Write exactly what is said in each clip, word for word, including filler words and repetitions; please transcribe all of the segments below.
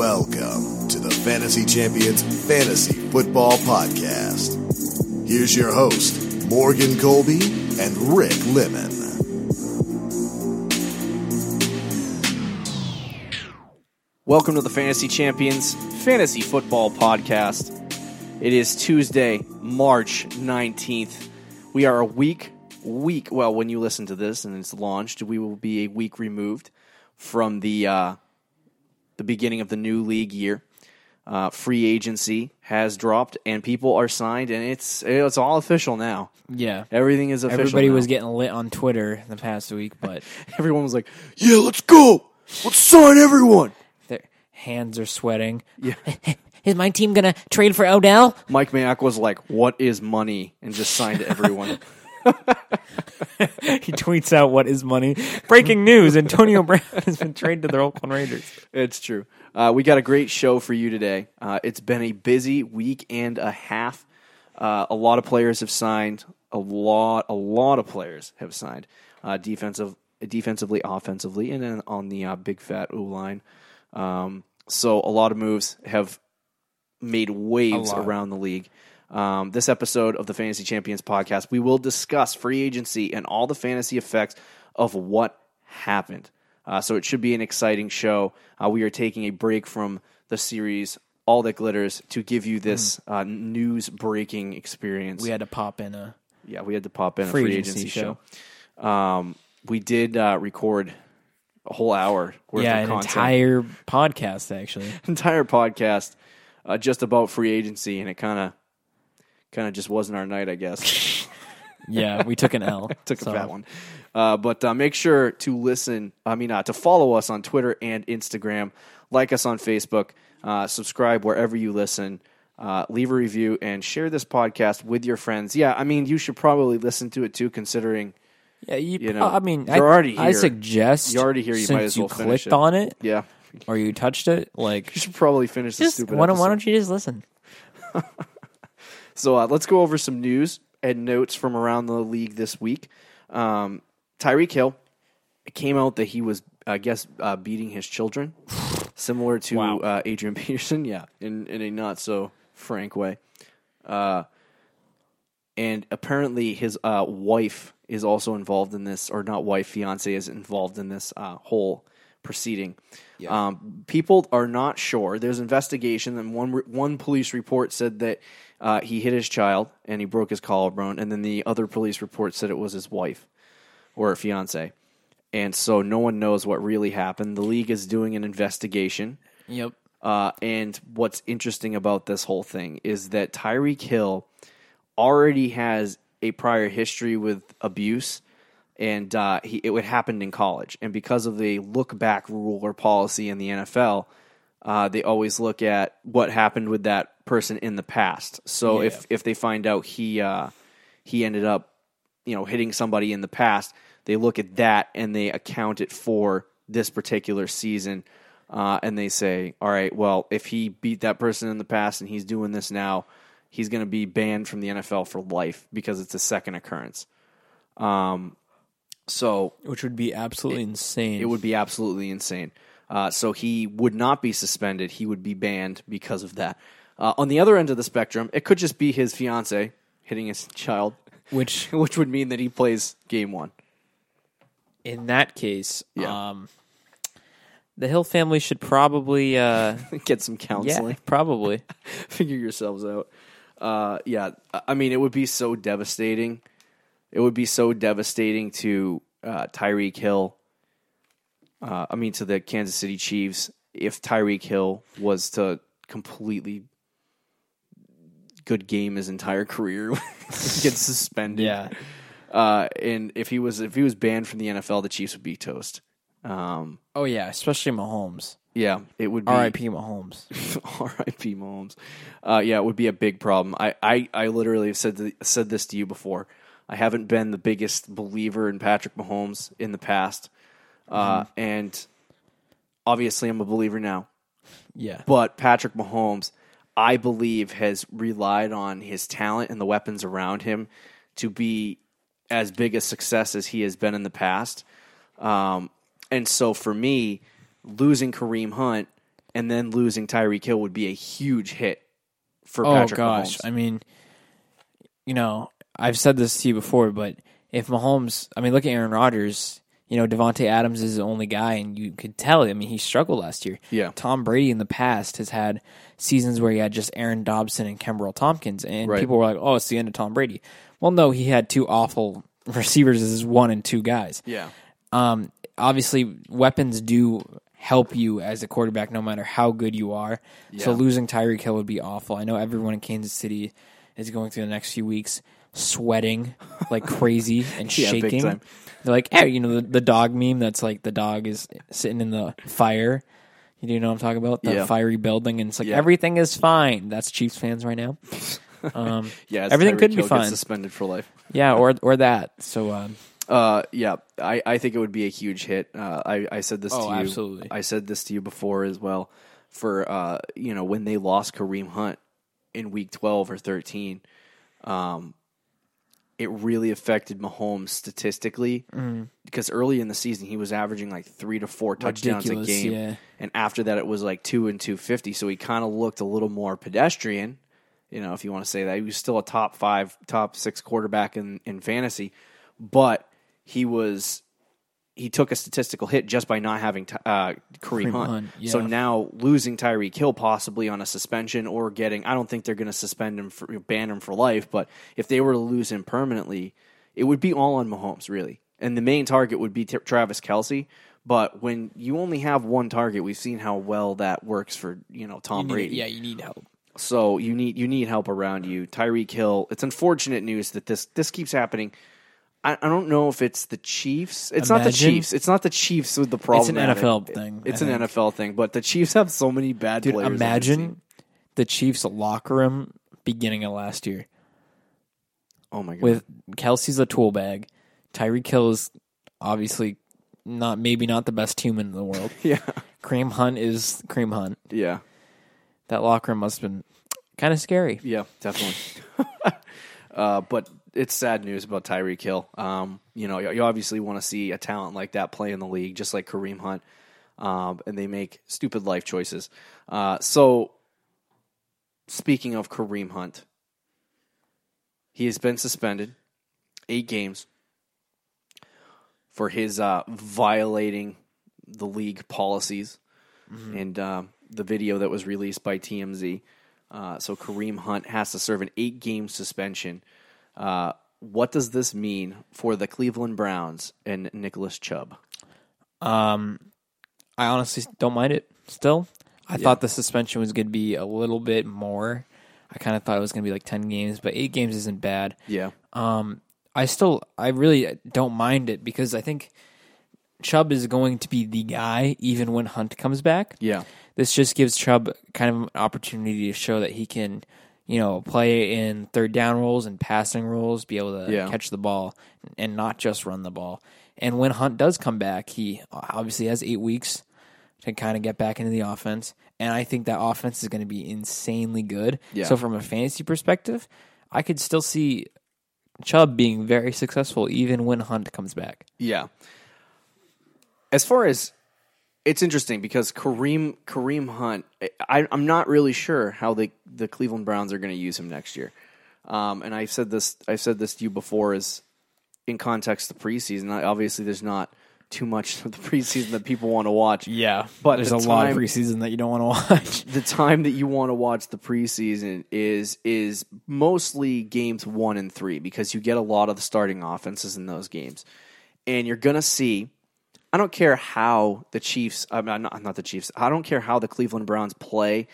Welcome to the Fantasy Champions Fantasy Football Podcast. Here's your host, Morgan Colby and Rick Lemon. Welcome to the Fantasy Champions Fantasy Football Podcast. It is Tuesday, March nineteenth. We are a week, week, well, when you listen to this and it's launched, we will be a week removed from the uh, the beginning of the new league year. Uh, free agency has dropped and people are signed and it's it's all official now. Yeah. Everything is official. Everybody now. Was getting lit on Twitter in the past week, but everyone was like, yeah, let's go. Let's sign everyone. Their hands are sweating. Yeah. Is my team going to trade for Odell? Mike Mayock was like, what is money? And just signed everyone. He tweets out, what is money? Breaking news, Antonio Brown has been traded to the Oakland Raiders. It's true. Uh, we got a great show for you today. Uh, it's been a busy week and a half. Uh, a lot of players have signed. A lot, a lot of players have signed. Uh, defensive, defensively, offensively, and then on the uh, big fat O line. Um, so a lot of moves have made waves around the league. Um, this episode of the Fantasy Champions Podcast, we will discuss free agency and all the fantasy effects of what happened. Uh, so it should be an exciting show. Uh, we are taking a break from the series All That Glitters to give you this mm. uh, news-breaking experience. We had to pop in a yeah, we had to pop in free a free agency, agency show. show. Um, we did uh, record a whole hour worth yeah, of content. Yeah, an entire podcast actually, entire podcast. Uh, just about free agency, and it kind of kind of just wasn't our night, I guess. Yeah, we took an L. took so. a fat one. Uh, but uh, make sure to listen, I mean, uh, to follow us on Twitter and Instagram, like us on Facebook, uh, subscribe wherever you listen, uh, leave a review, and share this podcast with your friends. Yeah, I mean, you should probably listen to it, too, considering, yeah, you, you know, I mean, you're I, already here. I suggest you're already here, you might as well finish it. Since you clicked on it. Yeah. Or you touched it? Like you should probably finish this stupid why don't, why don't you just listen? So uh, let's go over some news and notes from around the league this week. Um, Tyreek Hill, it came out that he was, I guess, uh, beating his children, similar to wow. uh, Adrian Peterson, yeah, in, in a not-so-frank way. Uh, and apparently his uh, wife is also involved in this, or not wife, fiancé is involved in this uh, whole proceeding. Yeah. Um, people are not sure. There's investigation, and one re- one police report said that uh, he hit his child and he broke his collarbone, and then the other police report said it was his wife or fiance. And so no one knows what really happened. The league is doing an investigation. Yep. Uh, and what's interesting about this whole thing is that Tyreek Hill already has a prior history with abuse. And uh, he, it happened in college. And because of the look-back rule or policy in the N F L, uh, they always look at what happened with that person in the past. So yeah. if, if they find out he uh, he ended up you know, hitting somebody in the past, they look at that and they account it for this particular season. Uh, and they say, all right, well, if he beat that person in the past and he's doing this now, he's going to be banned from the N F L for life because it's a second occurrence. Um. So, which would be absolutely it, insane. It would be absolutely insane. Uh, so he would not be suspended. He would be banned because of that. Uh, on the other end of the spectrum, it could just be his fiance hitting his child, which which would mean that he plays game one. In that case, yeah. um, the Hill family should probably uh, get some counseling. Yeah, probably. Figure yourselves out. Uh, yeah, I mean, it would be so devastating. It would be so devastating to uh, Tyreek Hill, uh, I mean to the Kansas City Chiefs, if Tyreek Hill was to completely good game his entire career, get suspended. Yeah. Uh, and if he was if he was banned from the N F L, the Chiefs would be toast. Um, oh, yeah, especially Mahomes. Yeah, it would be R I P Mahomes. R I P Mahomes. Uh, yeah, it would be a big problem. I, I, I literally have said, th- said this to you before. I haven't been the biggest believer in Patrick Mahomes in the past, uh, mm-hmm. and obviously I'm a believer now. Yeah. But Patrick Mahomes, I believe, has relied on his talent and the weapons around him to be as big a success as he has been in the past. Um, and so for me, losing Kareem Hunt and then losing Tyreek Hill would be a huge hit for oh, Patrick gosh. Mahomes. I mean, you know, I've said this to you before, but if Mahomes, I mean, look at Aaron Rodgers. You know, Devontae Adams is the only guy, and you could tell. I mean, he struggled last year. Yeah. Tom Brady in the past has had seasons where he had just Aaron Dobson and Kemba Tompkins, and right. people were like, oh, it's the end of Tom Brady. Well, no, he had two awful receivers as his one and two guys. Yeah. Um, obviously, weapons do help you as a quarterback no matter how good you are. Yeah. So losing Tyreek Hill would be awful. I know everyone in Kansas City is going through the next few weeks sweating like crazy and yeah, shaking. Big time. They're like, hey, you know, the, the dog meme that's like the dog is sitting in the fire. You know what I'm talking about? The yeah. fiery building. And it's like, yeah. everything is fine. That's Chiefs fans right now. Um, yeah, everything could be fine. Suspended for life. Yeah, or or that. So, um, uh, yeah, I, I think it would be a huge hit. Uh, I, I said this oh, to you. Absolutely. I said this to you before as well. For, uh, you know, when they lost Kareem Hunt in week twelve or thirteen, um, it really affected Mahomes statistically mm. because early in the season he was averaging like three to four touchdowns Ridiculous, a game, yeah. and after that it was like two and two fifty. So he kind of looked a little more pedestrian, you know, if you want to say that. He was still a top five, top six quarterback in, in fantasy, but he was he took a statistical hit just by not having uh, Kareem Hunt. Hunt yeah. So now losing Tyreek Hill possibly on a suspension or getting, I don't think they're going to suspend him, for, ban him for life, but if they were to lose him permanently, it would be all on Mahomes, really. And the main target would be t- Travis Kelce, but when you only have one target, we've seen how well that works for, you know, Tom you need, Brady. Yeah, you need help. So you need you need help around you. Tyreek Hill, it's unfortunate news that this this keeps happening. I don't know if it's the Chiefs. It's Imagine. not the Chiefs. It's not the Chiefs with the problem. It's an N F L it. thing. It's I an think. N F L thing, but the Chiefs have so many bad Dude, players. Imagine the Chiefs locker room beginning of last year. Oh, my God. With Kelsey's a tool bag. Tyreek Hill is obviously not, maybe not the best human in the world. yeah. Kareem Hunt is Kareem Hunt. Yeah. That locker room must have been kind of scary. Yeah, definitely. uh, but... It's sad news about Tyreek Hill. Um, you know, you obviously want to see a talent like that play in the league, just like Kareem Hunt, um, and they make stupid life choices. Uh, so, speaking of Kareem Hunt, he has been suspended eight games for his uh, violating the league policies mm-hmm. and uh, the video that was released by T M Z. Uh, so, Kareem Hunt has to serve an eight-game suspension. Uh, what does this mean for the Cleveland Browns and Nicholas Chubb? Um, I honestly don't mind it still. I yeah. thought the suspension was going to be a little bit more. I kind of thought it was going to be like ten games, but eight games isn't bad. Yeah. Um, I still, I really don't mind it because I think Chubb is going to be the guy even when Hunt comes back. Yeah. This just gives Chubb kind of an opportunity to show that he can, you know, play in third down roles and passing roles, be able to yeah. catch the ball and not just run the ball. And when Hunt does come back, he obviously has eight weeks to kind of get back into the offense. And I think that offense is going to be insanely good. Yeah. So from a fantasy perspective, I could still see Chubb being very successful even when Hunt comes back. Yeah. As far as... It's interesting because Kareem Kareem Hunt, I, I'm not really sure how they, the Cleveland Browns are going to use him next year. Um, and I've said this I've said this to you before is in context of the preseason. Obviously, there's not too much of the preseason that people want to watch. Yeah, but there's the a time, lot of preseason that you don't want to watch. The time that you want to watch the preseason is is mostly games one and three because you get a lot of the starting offenses in those games. And you're going to see... I don't care how the Chiefs, I'm not, not the Chiefs, I don't care how the Cleveland Browns play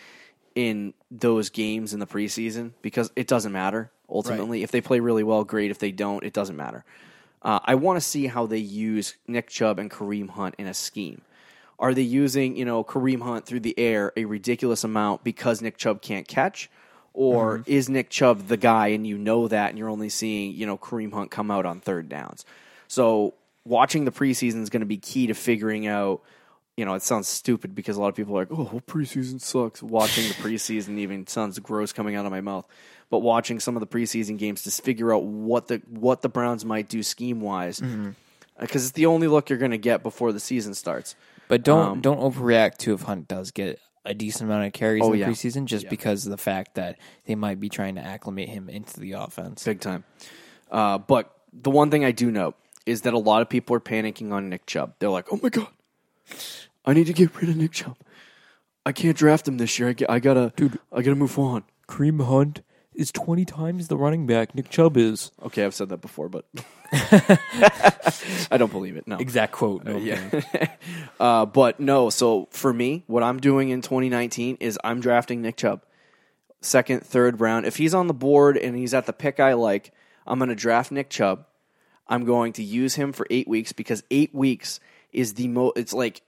in those games in the preseason because it doesn't matter, ultimately. Right. If they play really well, great. If they don't, it doesn't matter. Uh, I want to see how they use Nick Chubb and Kareem Hunt in a scheme. Are they using, you know, Kareem Hunt through the air a ridiculous amount because Nick Chubb can't catch? Or mm-hmm. is Nick Chubb the guy and you know that and you're only seeing, you know, Kareem Hunt come out on third downs? So... watching the preseason is going to be key to figuring out, you know, it sounds stupid because a lot of people are like, oh, preseason sucks. Watching the preseason even sounds gross coming out of my mouth. But watching some of the preseason games to figure out what the what the Browns might do scheme-wise because mm-hmm. it's the only look you're going to get before the season starts. But don't um, don't overreact to if Hunt does get a decent amount of carries oh, in the yeah. preseason just yeah. because of the fact that they might be trying to acclimate him into the offense. Big time. Uh, but the one thing I do know is that a lot of people are panicking on Nick Chubb. They're like, oh my God, I need to get rid of Nick Chubb. I can't draft him this year. I, get, I gotta, Dude, I gotta move on. Kareem Hunt is twenty times the running back Nick Chubb is. Okay, I've said that before, but I don't believe it. No exact quote. No uh, yeah, uh, but no. So for me, what I'm doing in twenty nineteen is I'm drafting Nick Chubb, second, third round. If he's on the board and he's at the pick I like, I'm going to draft Nick Chubb. I'm going to use him for eight weeks because eight weeks is the most. It's like.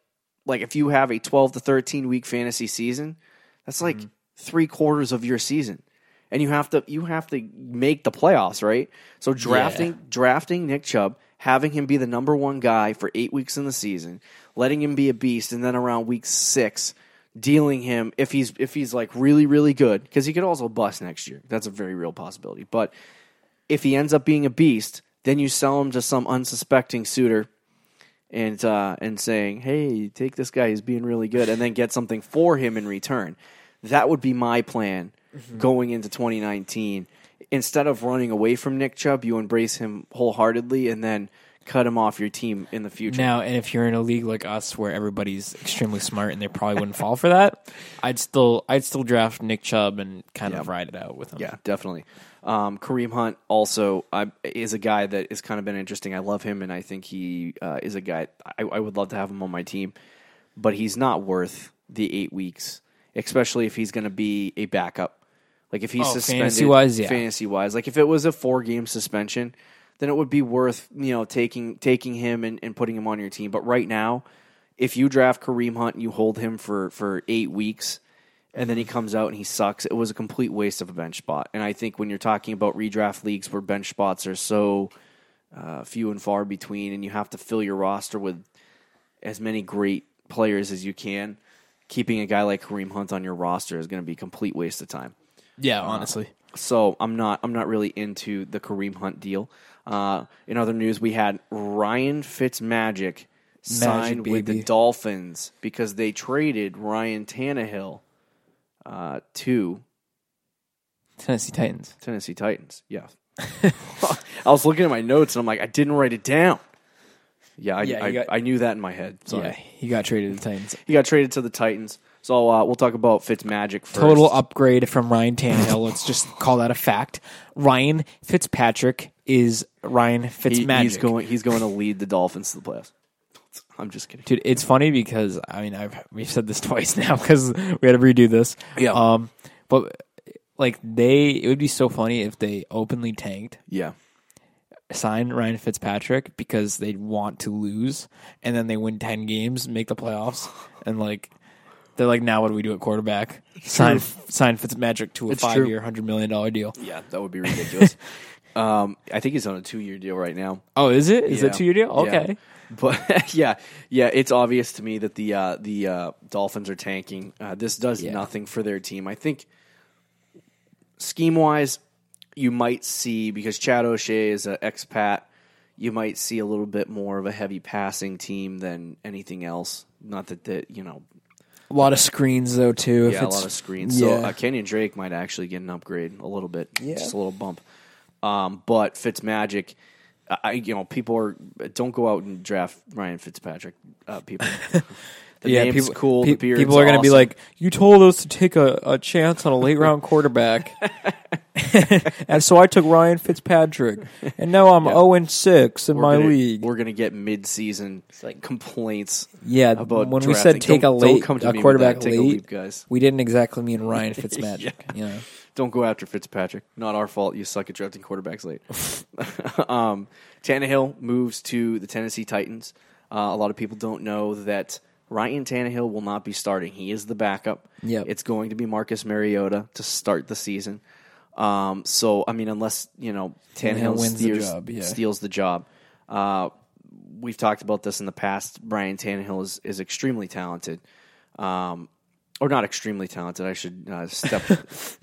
Like, if you have a twelve to thirteen week fantasy season, that's like mm-hmm. three quarters of your season. And you have to you have to make the playoffs, right? So drafting yeah. drafting Nick Chubb, having him be the number one guy for eight weeks in the season, letting him be a beast, and then around week six, dealing him if he's if he's like really, really good, because he could also bust next year. That's a very real possibility. But if he ends up being a beast, then you sell him to some unsuspecting suitor. And uh, and saying, hey, take this guy, he's being really good, and then get something for him in return. That would be my plan mm-hmm. going into twenty nineteen. Instead of running away from Nick Chubb, you embrace him wholeheartedly and then cut him off your team in the future. Now, and if you're in a league like us where everybody's extremely smart and they probably wouldn't fall for that, I'd still I'd still draft Nick Chubb and kind yeah. of ride it out with him. Yeah, definitely. Um, Kareem Hunt also uh, is a guy that has kind of been interesting. I love him, and I think he uh, is a guy I, I would love to have him on my team, but he's not worth the eight weeks, especially if he's going to be a backup. Like if he's oh, suspended, fantasy wise, yeah. fantasy wise. Like if it was a four game suspension, then it would be worth you know taking taking him and, and putting him on your team. But right now, if you draft Kareem Hunt and you hold him for for eight weeks. And then he comes out and he sucks. It was a complete waste of a bench spot. And I think when you're talking about redraft leagues where bench spots are so uh, few and far between and you have to fill your roster with as many great players as you can, keeping a guy like Kareem Hunt on your roster is going to be a complete waste of time. Yeah, honestly. Uh, so I'm not I'm not really into the Kareem Hunt deal. Uh, in other news, we had Ryan Fitzmagic signed with the Dolphins because they traded Ryan Tannehill. Uh, to Tennessee Titans. Tennessee Titans, yeah. I was looking at my notes, and I'm like, I didn't write it down. Yeah, I yeah, I, got, I knew that in my head. Sorry. Yeah, he got traded to the Titans. He got traded to the Titans. So uh, we'll talk about Fitzmagic first. Total upgrade from Ryan Tannehill. Let's just call that a fact. Ryan Fitzpatrick is Ryan Fitzmagic. He, he's going. He's going to lead the Dolphins to the playoffs. I'm just kidding, dude. It's funny because I mean I've we've said this twice now because we had to redo this. Yeah. Um, but like they, it would be so funny if they openly tanked. Yeah. Sign Ryan Fitzpatrick because they'd want to lose, and then they win ten games, make the playoffs, and like they're like, now what do we do at quarterback? It's sign true. sign Fitzmagic to a it's five true. year, hundred million dollar deal. Yeah, that would be ridiculous. Um, I think he's on a two-year deal right now. Oh, is it? Is yeah. it a two-year deal? Okay. Yeah. But, yeah, yeah, it's obvious to me that the uh, the uh, Dolphins are tanking. Uh, this does yeah. nothing for their team. I think scheme-wise, you might see, because Chad O'Shea is an expat, you might see a little bit more of a heavy passing team than anything else. Not that, that you know. A lot of screens, though, too. If yeah, it's, a lot of screens. Yeah. So uh, Kenyon Drake might actually get an upgrade a little bit, yeah. just a little bump. Um, but Fitzmagic, I you know people are don't go out and draft Ryan Fitzpatrick. Uh, people, the yeah, name's people, cool. Pe- the beard's people are going to awesome. be like, you told us to take a, a chance on a late round quarterback, and so I took Ryan Fitzpatrick, and now I'm zero and six in we're my gonna, league. We're going to get mid season like complaints. Yeah, about when drafting. we said take don't, a late a quarterback late, leap, guys. We didn't exactly mean Ryan Fitzmagic. yeah. You know. Don't go after Fitzpatrick. Not our fault. You suck at drafting quarterbacks late. um, Tannehill moves to the Tennessee Titans. Uh, a lot of people don't know that Ryan Tannehill will not be starting. He is the backup. Yep. It's going to be Marcus Mariota to start the season. Um, so, I mean, unless, you know, Tannehill, Tannehill wins steers, the job, yeah. steals the job. Uh, we've talked about this in the past. Ryan Tannehill is, is extremely talented. Um Or not extremely talented. I should uh, step.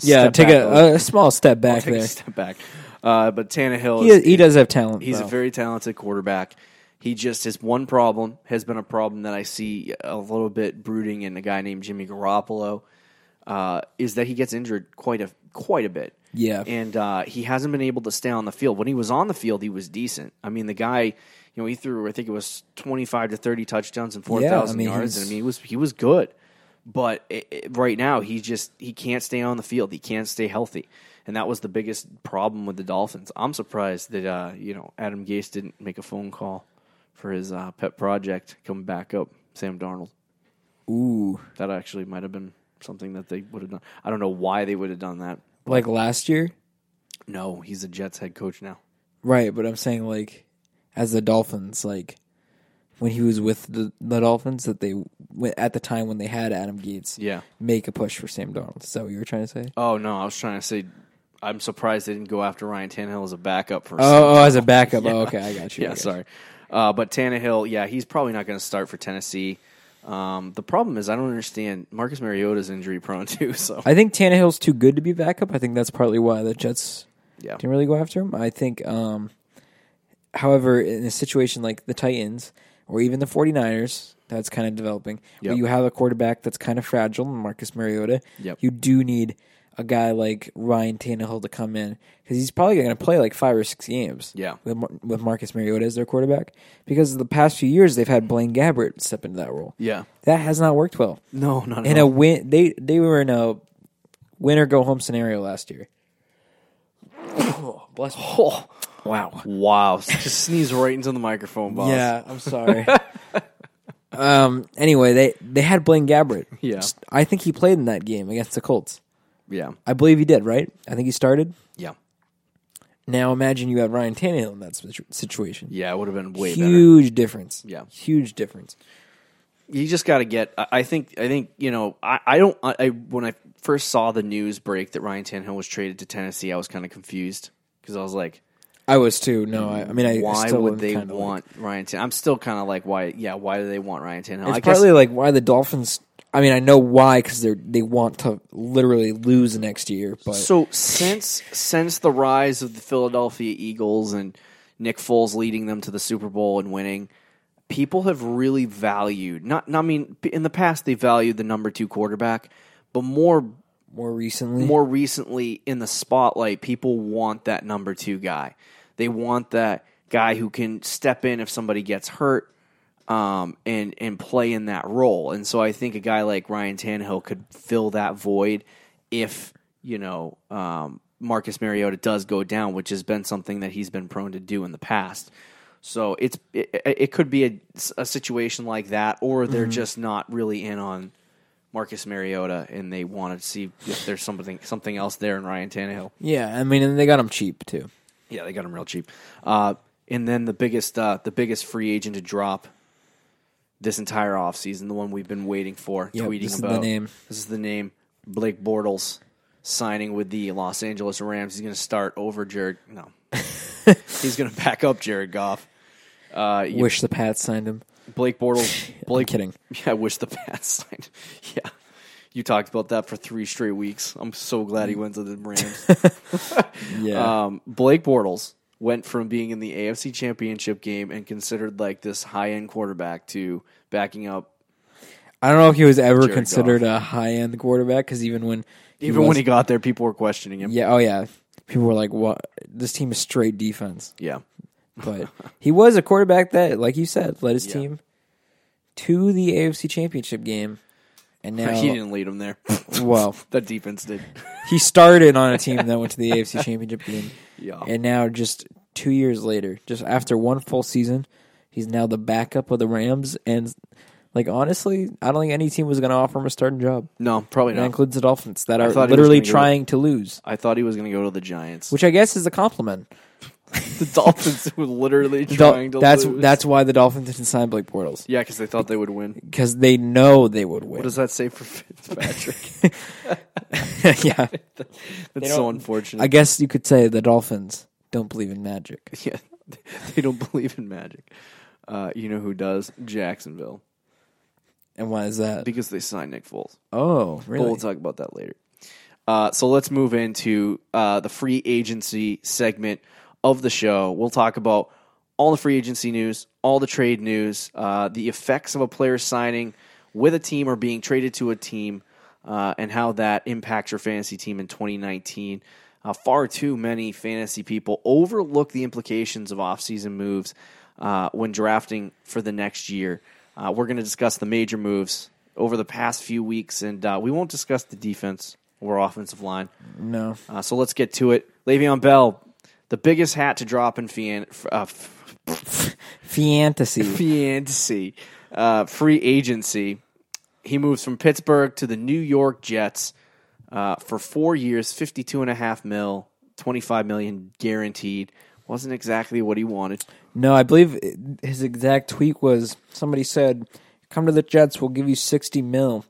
yeah, step take a, a small step back I'll take there. A step back. Uh, but Tannehill, he, is, he does have talent. He's though. a very talented quarterback, He just, his one problem has been a problem that I see a little bit brooding in a guy named Jimmy Garoppolo, uh, is that he gets injured quite a quite a bit. Yeah. And uh, he hasn't been able to stay on the field. When he was on the field, he was decent. I mean, the guy, you know, he threw, I think it was twenty-five to thirty touchdowns and four thousand yeah, I mean, yards. And I mean, he was, he was good. But it, it, right now, he just, he can't stay on the field. He can't stay healthy. And that was the biggest problem with the Dolphins. I'm surprised that, uh, you know, Adam Gase didn't make a phone call for his uh, pet project coming back up, Sam Darnold. Ooh. That actually might have been something that they would have done. I don't know why they would have done that. Like last year? No, he's a Jets head coach now. Right, but I'm saying, like, as the Dolphins, like, when he was with the, the Dolphins, that they went at the time when they had Adam Gates, yeah, make a push for Sam Darnold. Is that what you were trying to say? Oh, no, I was trying to say I'm surprised they didn't go after Ryan Tannehill as a backup for. Oh, oh as a backup. Yeah. Oh, okay, I got you. Yeah, got sorry. You. Uh, but Tannehill, yeah, he's probably not going to start for Tennessee. Um, the problem is I don't understand. Marcus Mariota's injury prone too. So I think Tannehill's too good to be backup. I think that's partly why the Jets yeah. didn't really go after him. I think, um, however, in a situation like the Titans or even the 49ers, that's kind of developing, yep. where you have a quarterback that's kind of fragile, Marcus Mariota, yep. you do need a guy like Ryan Tannehill to come in because he's probably going to play like five or six games yeah. with, with Marcus Mariota as their quarterback because the past few years they've had Blaine Gabbert step into that role. Yeah. That has not worked well. No, not at in all. A win, they, they were in a win-or-go-home scenario last year. Oh, bless me. Oh, wow. Wow. Just sneeze right into the microphone, boss. Yeah, I'm sorry. um. Anyway, they, they had Blaine Gabbert. Yeah. I think he played in that game against the Colts. Yeah. I believe he did, right? I think he started? Yeah. Now imagine you have Ryan Tannehill in that situation. Yeah, it would have been way Huge better. Huge difference. Yeah. Huge difference. You just got to get, I think, I think you know, I, I don't, I when I first saw the news break that Ryan Tannehill was traded to Tennessee, I was kind of confused because I was like. I was too. No, I, I mean, I why still would they want like, Ryan Tannehill? I'm still kind of like, why, yeah, why do they want Ryan Tannehill? It's I partly guess, like why the Dolphins. I mean, I know why because they they want to literally lose next year. But so since since the rise of the Philadelphia Eagles and Nick Foles leading them to the Super Bowl and winning, people have really valued not. I mean, in the past they valued the number two quarterback, but more more recently, more recently in the spotlight, people want that number two guy. They want that guy who can step in if somebody gets hurt. Um and, and play in that role. And so I think a guy like Ryan Tannehill could fill that void if, you know, um, Marcus Mariota does go down, which has been something that he's been prone to do in the past. So it's it, it could be a, a situation like that, or they're mm-hmm. just not really in on Marcus Mariota and they want to see if there's something something else there in Ryan Tannehill. Yeah, I mean, and they got him cheap too. Yeah, they got him real cheap. Uh, and then the biggest uh, the biggest free agent to drop this entire offseason, the one we've been waiting for, yep, tweeting this about. This is the name. This is the name. Blake Bortles signing with the Los Angeles Rams. He's going to start over Jared. No. He's going to back up Jared Goff. Uh, wish the Pats signed him. Blake Bortles. Blake, I'm kidding. Yeah, wish the Pats signed him. Yeah. You talked about that for three straight weeks. I'm so glad he went to the Rams. yeah. Um, Blake Bortles went from being in the A F C Championship game and considered like this high-end quarterback to backing up. I don't know if he was ever Jared considered Goff. A high-end quarterback because even when he even was, when he got there, people were questioning him. Yeah, oh yeah, people were like, "What? This team is straight defense." Yeah, but he was a quarterback that, like you said, led his yeah. team to the A F C Championship game, and now he didn't lead them there. Well, the defense did. He started on a team that went to the A F C Championship game. Yeah. And now just two years later, just after one full season, he's now the backup of the Rams. And, like, honestly, I don't think any team was going to offer him a starting job. No, probably and not. That includes the Dolphins that I are literally trying to, to lose. I thought he was going to go to the Giants. Which I guess is a compliment. The Dolphins were literally trying Dol- to that's, lose. That's why the Dolphins didn't sign Blake Bortles. Yeah, because they thought they would win. Because they know they would win. What does that say for Fitzpatrick? yeah. That's so unfortunate. I guess you could say the Dolphins don't believe in magic. Yeah, they don't believe in magic. Uh, you know who does? Jacksonville. And why is that? Because they signed Nick Foles. Oh, really? But we'll talk about that later. Uh, so let's move into uh, the free agency segment of the show. We'll talk about all the free agency news, all the trade news, uh, the effects of a player signing with a team or being traded to a team, uh, and how that impacts your fantasy team in twenty nineteen. Uh, far too many fantasy people overlook the implications of offseason moves uh, when drafting for the next year. Uh, we're going to discuss the major moves over the past few weeks, and uh, we won't discuss the defense or offensive line. No. Uh, so let's get to it. Le'Veon Bell, the biggest hat to drop in fan, uh, f- fantasy. Fantasy. Uh, free agency. He moves from Pittsburgh to the New York Jets uh, for four years, fifty-two and a half mil, twenty-five million guaranteed. Wasn't exactly what he wanted. No, I believe his exact tweet was somebody said, "Come to the Jets, we'll give you sixty mil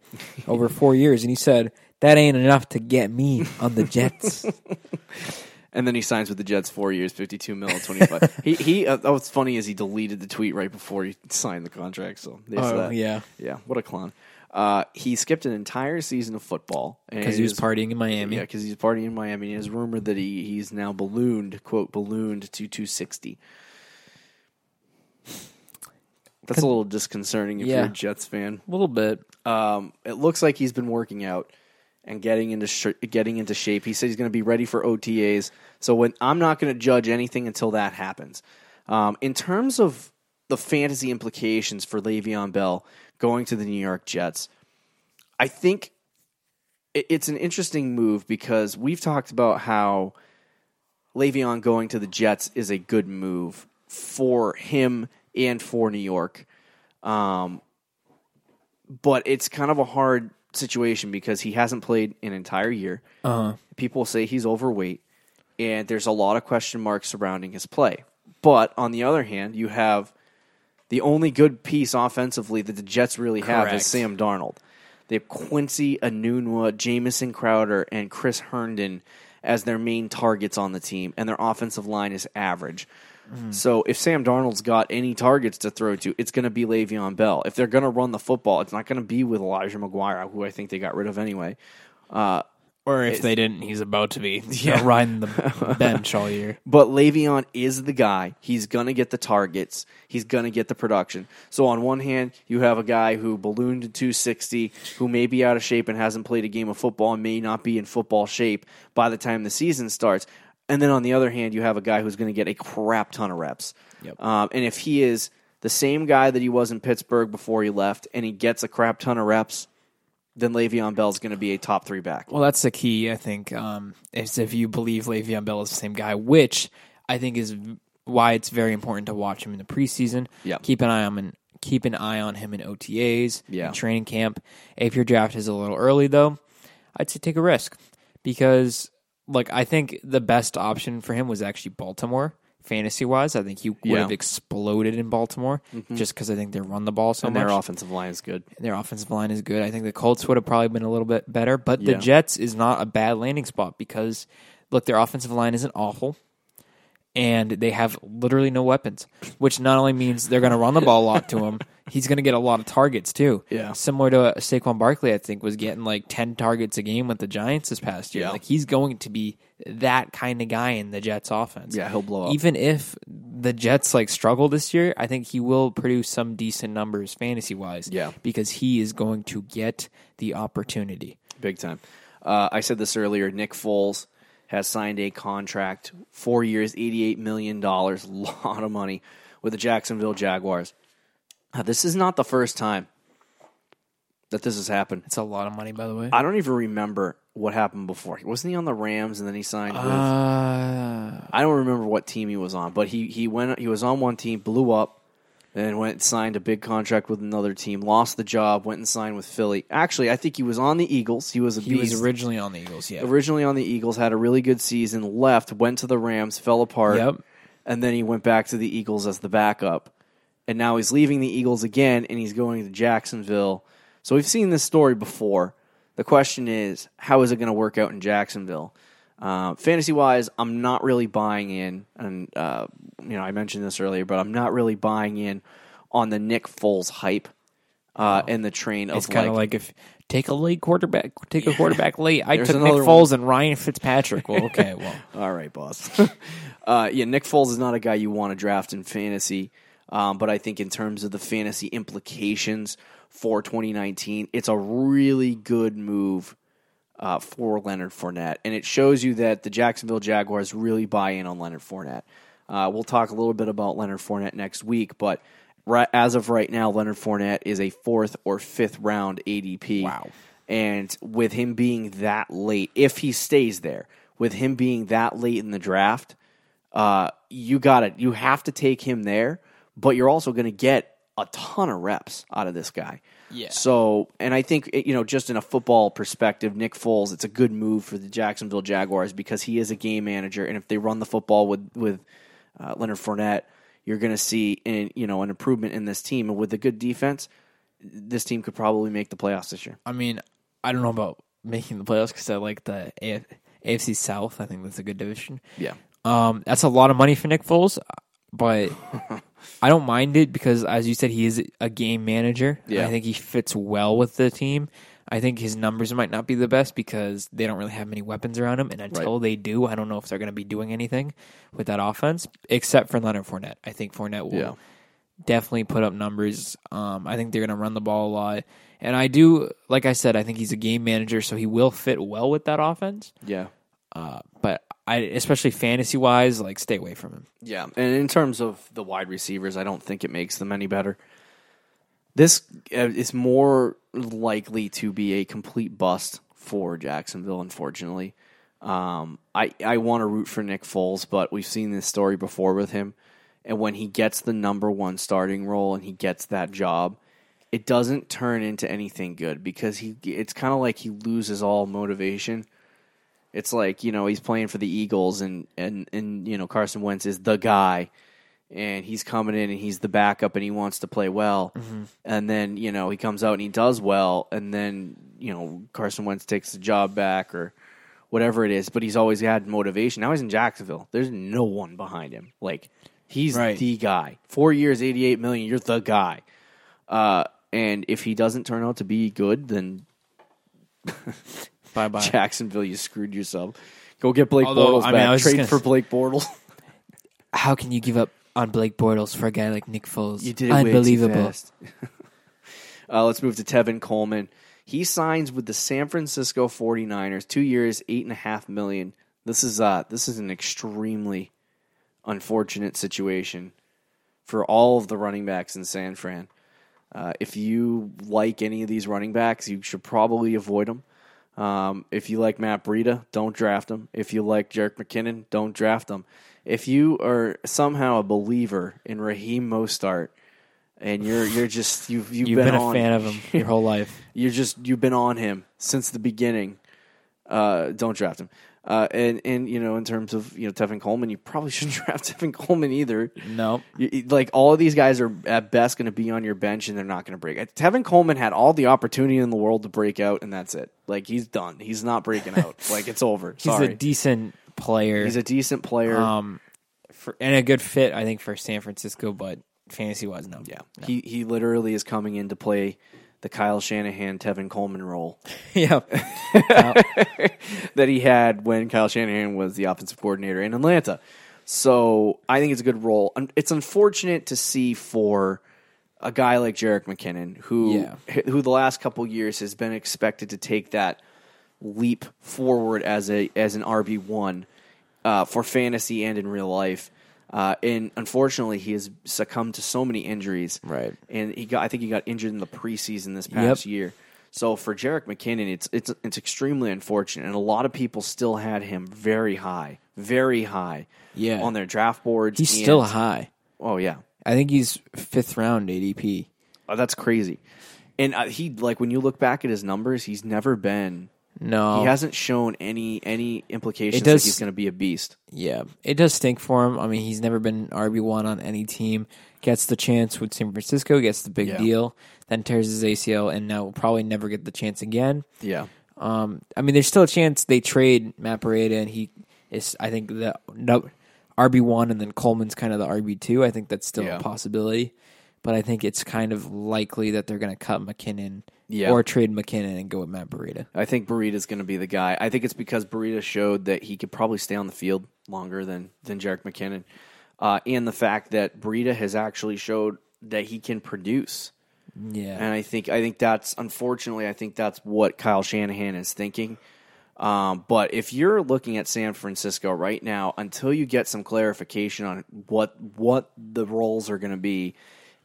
over four years," and he said, "That ain't enough to get me on the Jets." And then he signs with the Jets four years, fifty-two mil, twenty-five. he he. Uh, what's funny is he deleted the tweet right before he signed the contract. So there's oh that. yeah, yeah. What a clown. Uh, he skipped an entire season of football because he was partying in Miami. Yeah, because he's partying in Miami. It is rumored that he he's now ballooned, quote ballooned to two sixty. That's a little disconcerting if yeah. you're a Jets fan. A little bit. Um, it looks like he's been working out and getting into sh- getting into shape. He said he's going to be ready for O T As. So when I'm not going to judge anything until that happens. Um, in terms of the fantasy implications for Le'Veon Bell going to the New York Jets, I think it, it's an interesting move because we've talked about how Le'Veon going to the Jets is a good move for him and for New York. Um, but it's kind of a hard situation because he hasn't played an entire year. Uh-huh. People say he's overweight, and there's a lot of question marks surrounding his play. But on the other hand, you have the only good piece offensively that the Jets really have Correct. is Sam Darnold. They have Quincy Enunwa, Jamison Crowder, and Chris Herndon as their main targets on the team, and their offensive line is average. Mm-hmm. So if Sam Darnold's got any targets to throw to, it's going to be Le'Veon Bell. If they're going to run the football, it's not going to be with Elijah McGuire, who I think they got rid of anyway. Uh, or if they didn't, he's about to be yeah. riding the bench all year. But Le'Veon is the guy. He's going to get the targets. He's going to get the production. So on one hand, you have a guy who ballooned to two sixty, who may be out of shape and hasn't played a game of football and may not be in football shape by the time the season starts. And then on the other hand, you have a guy who's going to get a crap ton of reps. Yep. Um, and if he is the same guy that he was in Pittsburgh before he left and he gets a crap ton of reps, then Le'Veon Bell's going to be a top three back. Well, that's the key, I think, um, is if you believe Le'Veon Bell is the same guy, which I think is why it's very important to watch him in the preseason. Yep. Keep an eye on him. Keep an eye on him in O T As, yeah. in training camp. If your draft is a little early, though, I'd say take a risk because... Like, I think the best option for him was actually Baltimore, fantasy-wise. I think he would yeah. have exploded in Baltimore mm-hmm. just because I think they run the ball so and much. And their offensive line is good. And their offensive line is good. I think the Colts would have probably been a little bit better, but yeah. the Jets is not a bad landing spot because, look, their offensive line isn't awful, and they have literally no weapons, which not only means they're going to run the ball a lot to him, he's going to get a lot of targets, too. Yeah. Similar to Saquon Barkley, I think, was getting like ten targets a game with the Giants this past year. Yeah. Like, he's going to be that kind of guy in the Jets' offense. Yeah, he'll blow up. Even if the Jets, like, struggle this year, I think he will produce some decent numbers fantasy-wise. Yeah. Because he is going to get the opportunity. Big time. Uh, I said this earlier, Nick Foles has signed a contract, four years, eighty-eight million dollars, a lot of money, with the Jacksonville Jaguars. Now, this is not the first time that this has happened. It's a lot of money, by the way. I don't even remember what happened before. Wasn't he on the Rams and then he signed uh, with... I don't remember what team he was on, but he he went he was on one team, blew up, then went and signed a big contract with another team, lost the job, went and signed with Philly. Actually, I think he was on the Eagles. He was a He beast. was originally on the Eagles, yeah. Originally on the Eagles, had a really good season, left, went to the Rams, fell apart, yep. and then he went back to the Eagles as the backup. And now he's leaving the Eagles again, and he's going to Jacksonville. So we've seen this story before. The question is, how is it going to work out in Jacksonville? Uh, fantasy-wise, I'm not really buying in, and uh, you know I mentioned this earlier, but I'm not really buying in on the Nick Foles hype uh, oh. and the train of it's kind of like, like if take a late quarterback, take a quarterback late. I took Nick Foles one. and Ryan Fitzpatrick. Well, okay, well, all right, boss. uh, yeah, Nick Foles is not a guy you want to draft in fantasy, um, but I think in terms of the fantasy implications for twenty nineteen, it's a really good move uh, for Leonard Fournette, and it shows you that the Jacksonville Jaguars really buy in on Leonard Fournette. Uh, we'll talk a little bit about Leonard Fournette next week, but right, as of right now, Leonard Fournette is a fourth or fifth round A D P. Wow. And with him being that late, if he stays there, with him being that late in the draft, uh, you got it. You have to take him there, but you're also going to get a ton of reps out of this guy. Yeah. So, and I think, you know, just in a football perspective, Nick Foles, it's a good move for the Jacksonville Jaguars because he is a game manager, and if they run the football with with uh, Leonard Fournette, you're going to see an, you know, an improvement in this team. And with a good defense, this team could probably make the playoffs this year. I mean, I don't know about making the playoffs because I like the A F C South. I think that's a good division. Yeah. Um, that's a lot of money for Nick Foles, but I don't mind it because, as you said, he is a game manager. Yeah. I think he fits well with the team. I think his numbers might not be the best because they don't really have many weapons around him, and until right. they do, I don't know if they're going to be doing anything with that offense, except for Leonard Fournette. I think Fournette will yeah. definitely put up numbers. Um, I think they're going to run the ball a lot, and I do, like I said, I think he's a game manager, so he will fit well with that offense. Yeah, uh, but I, especially fantasy wise, like stay away from him. Yeah, and in terms of the wide receivers, I don't think it makes them any better. This is more likely to be a complete bust for Jacksonville, unfortunately. Um, I, I want to root for Nick Foles, but we've seen this story before with him. And when he gets the number one starting role and he gets that job, it doesn't turn into anything good because he it's kind of like he loses all motivation. It's like, you know, he's playing for the Eagles and, and, and you know, Carson Wentz is the guy. And he's coming in and he's the backup and he wants to play well. Mm-hmm. And then, you know, he comes out and he does well. And then, you know, Carson Wentz takes the job back or whatever it is. But he's always had motivation. Now he's in Jacksonville. There's no one behind him. Like, he's right. the guy. Four years, eighty-eight million dollars, you're the guy. Uh, and if he doesn't turn out to be good, then bye-bye. Jacksonville, you screwed yourself. Go get Blake Although, Bortles I mean, back. Trade gonna... for Blake Bortles. How can you give up on Blake Bortles for a guy like Nick Foles? You did it unbelievable. Way too fast. uh, let's move to Tevin Coleman. He signs with the San Francisco forty-niners, two years, eight and a half million. This is uh this is an extremely unfortunate situation for all of the running backs in San Fran. Uh, if you like any of these running backs, you should probably avoid them. Um, if you like Matt Breida, don't draft him. If you like Jerick McKinnon, don't draft him. If you are somehow a believer in Raheem Mostart, and you're you're just you've you've, you've been, been a on, fan of him your whole life, you're just you've been on him since the beginning. Uh, don't draft him. Uh, and and you know in terms of you know Tevin Coleman, you probably shouldn't draft Tevin Coleman either. No, you, like all of these guys are at best going to be on your bench, and they're not going to break. Tevin Coleman had all the opportunity in the world to break out, and that's it. Like he's done. He's not breaking out. Like it's over. Sorry. He's a decent player. He's a decent player. Um, for, and a good fit, I think, for San Francisco. But fantasy wise, no. Yeah, no. he he literally is coming in to play the Kyle Shanahan, Tevin Coleman role yeah, that he had when Kyle Shanahan was the offensive coordinator in Atlanta. So I think it's a good role. It's unfortunate to see for a guy like Jerick McKinnon, who yeah. who the last couple of years has been expected to take that leap forward as a as an R B one uh, for fantasy and in real life. Uh, and unfortunately, he has succumbed to so many injuries. Right, and he got—I think he got injured in the preseason this past yep. year. So for Jerick McKinnon, it's it's it's extremely unfortunate, and a lot of people still had him very high, very high, yeah. on their draft boards. He's and, still high. Oh yeah, I think he's fifth round A D P. Oh, that's crazy. And uh, he like when you look back at his numbers, he's never been. No, he hasn't shown any any implications does, that he's going to be a beast. Yeah, it does stink for him. I mean, he's never been R B one on any team. Gets the chance with San Francisco, gets the big yeah. deal, then tears his A C L, and now will probably never get the chance again. Yeah. Um. I mean, there's still a chance they trade Matt Breida, and he is, I think, the no, R B one, and then Coleman's kind of the R B two. I think that's still yeah. a possibility. but I think it's kind of likely that they're going to cut McKinnon yeah. or trade McKinnon and go with Matt Breida. I think Breida's going to be the guy. I think it's because Breida showed that he could probably stay on the field longer than, than Jerick McKinnon. Uh, and the fact that Breida has actually showed that he can produce. Yeah. And I think I think that's, unfortunately, I think that's what Kyle Shanahan is thinking. Um, but if you're looking at San Francisco right now, until you get some clarification on what what the roles are going to be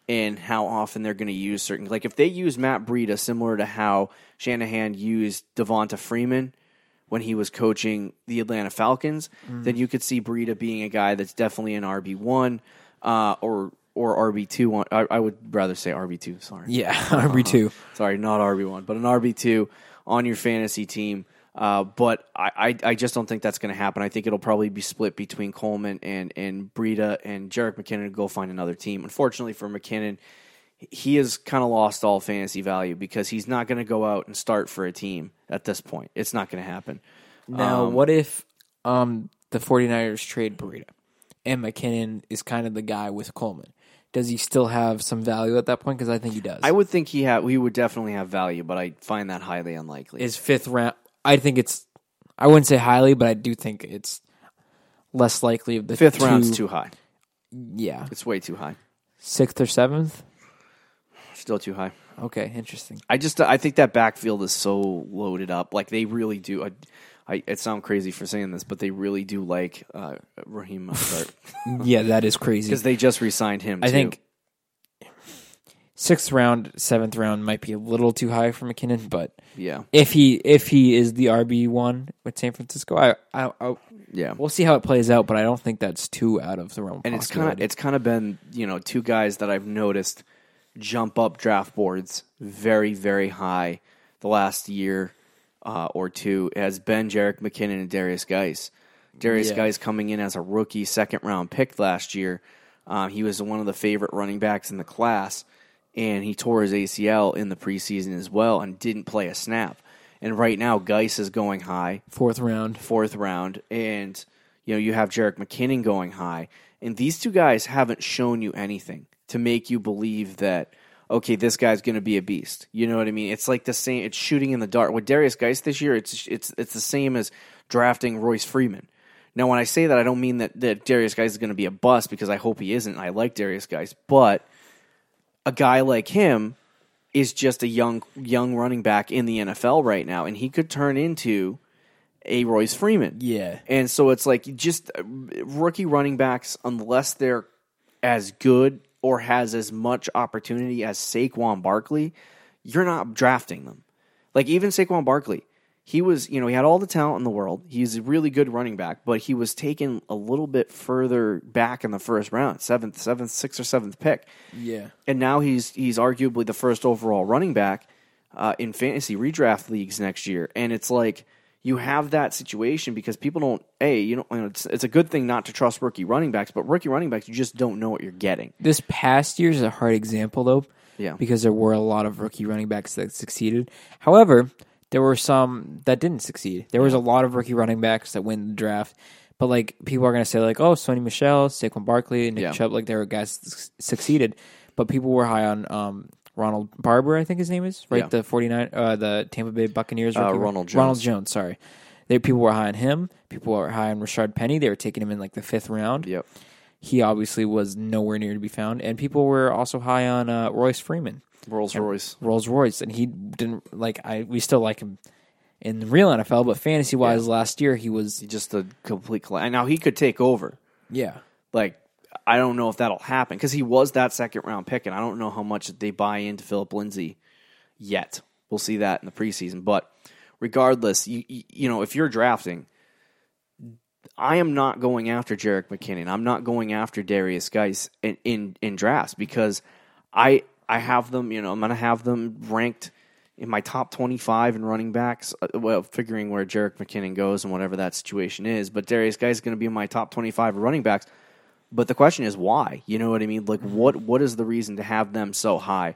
and how often they're going to use certain... Like, if they use Matt Breida similar to how Shanahan used Devonta Freeman when he was coaching the Atlanta Falcons, mm. then you could see Breida being a guy that's definitely an R B one uh, or... Or R B two, I, I would rather say R B two, sorry. Yeah, R B two. Uh, sorry, not R B one, but an R B two on your fantasy team. Uh, but I, I, I just don't think that's going to happen. I think it'll probably be split between Coleman and, and Breida and Jerick McKinnon to go find another team. Unfortunately for McKinnon, he has kind of lost all fantasy value because he's not going to go out and start for a team at this point. It's not going to happen. Now, um, what if um, the 49ers trade Breida and McKinnon is kind of the guy with Coleman? Does he still have some value at that point? Because I think he does. I would think he ha- he would definitely have value, but I find that highly unlikely. Is fifth round... I think it's... I wouldn't say highly, but I do think it's less likely. Of the fifth two, round's too high. Yeah. It's way too high. Sixth or seventh? Still too high. Okay, interesting. I just... I think that backfield is so loaded up. Like, they really do... I, I, it sounds crazy for saying this, but they really do like uh, Raheem Mostert. Yeah, that is crazy. Because they just re-signed him, I too. think sixth round, seventh round might be a little too high for McKinnon, but yeah. if he if he is the R B one with San Francisco, I, I, I yeah, we'll see how it plays out, but I don't think that's too out of the realm of possibility. And it's kind of it's kind of been, you know, two guys that I've noticed jump up draft boards very, very high the last year. Uh, or two has been Jerick McKinnon and Derrius Guice. Derrius yeah. Guice coming in as a rookie second-round pick last year. Uh, he was one of the favorite running backs in the class, and he tore his A C L in the preseason as well and didn't play a snap. And right now, Guice is going high. Fourth round. Fourth round. And you know you have Jerick McKinnon going high. And these two guys haven't shown you anything to make you believe that, okay, this guy's going to be a beast. You know what I mean? It's like the same. It's shooting in the dark. With Derrius Guice this year, it's it's it's the same as drafting Royce Freeman. Now, when I say that, I don't mean that, that Derrius Guice is going to be a bust, because I hope he isn't. I like Derrius Guice, but a guy like him is just a young young running back in the N F L right now, and he could turn into a Royce Freeman. Yeah. And so it's like, just rookie running backs, unless they're as good or has as much opportunity as Saquon Barkley, you're not drafting them. Like, even Saquon Barkley, he was, you know, he had all the talent in the world. He's a really good running back, but he was taken a little bit further back in the first round, seventh, seventh, sixth or seventh pick. Yeah. And now he's he's arguably the first overall running back uh, in fantasy redraft leagues next year. And it's like, you have that situation because people don't, A, you don't, you know, it's, it's a good thing not to trust rookie running backs, but rookie running backs, you just don't know what you're getting. This past year is a hard example, though, yeah, because there were a lot of rookie running backs that succeeded. However, there were some that didn't succeed. There was a lot of rookie running backs that win the draft, but, like, people are going to say, like, oh, Sonny Michel, Saquon Barkley, Nick yeah. Chubb, like, there were guys that succeeded, but people were high on um, Ronald Barber, I think his name is, right? Yeah. The forty-nine, uh, the Tampa Bay Buccaneers. Uh, Ronald Jones. Ronald Jones, sorry. They, people were high on him. People were high on Rashad Penny. They were taking him in like the fifth round. Yep. He obviously was nowhere near to be found. And people were also high on uh, Royce Freeman. Rolls Royce. Rolls Royce. And he didn't, like, I. we still like him in the real N F L, but fantasy-wise yeah. last year he was... Just a complete... And now he could take over. Yeah. Like... I don't know if that'll happen because he was that second round pick, and I don't know how much they buy into Philip Lindsay yet. We'll see that in the preseason. But regardless, you you know, if you're drafting, I am not going after Jerick McKinnon. I'm not going after Derrius Guice in, in in drafts because I I have them. You know, I'm going to have them ranked in my top twenty-five in running backs. Well, figuring where Jerick McKinnon goes and whatever that situation is, but Derrius Guice is going to be in my top twenty-five running backs. But the question is why? You know what I mean? Like, what what is the reason to have them so high?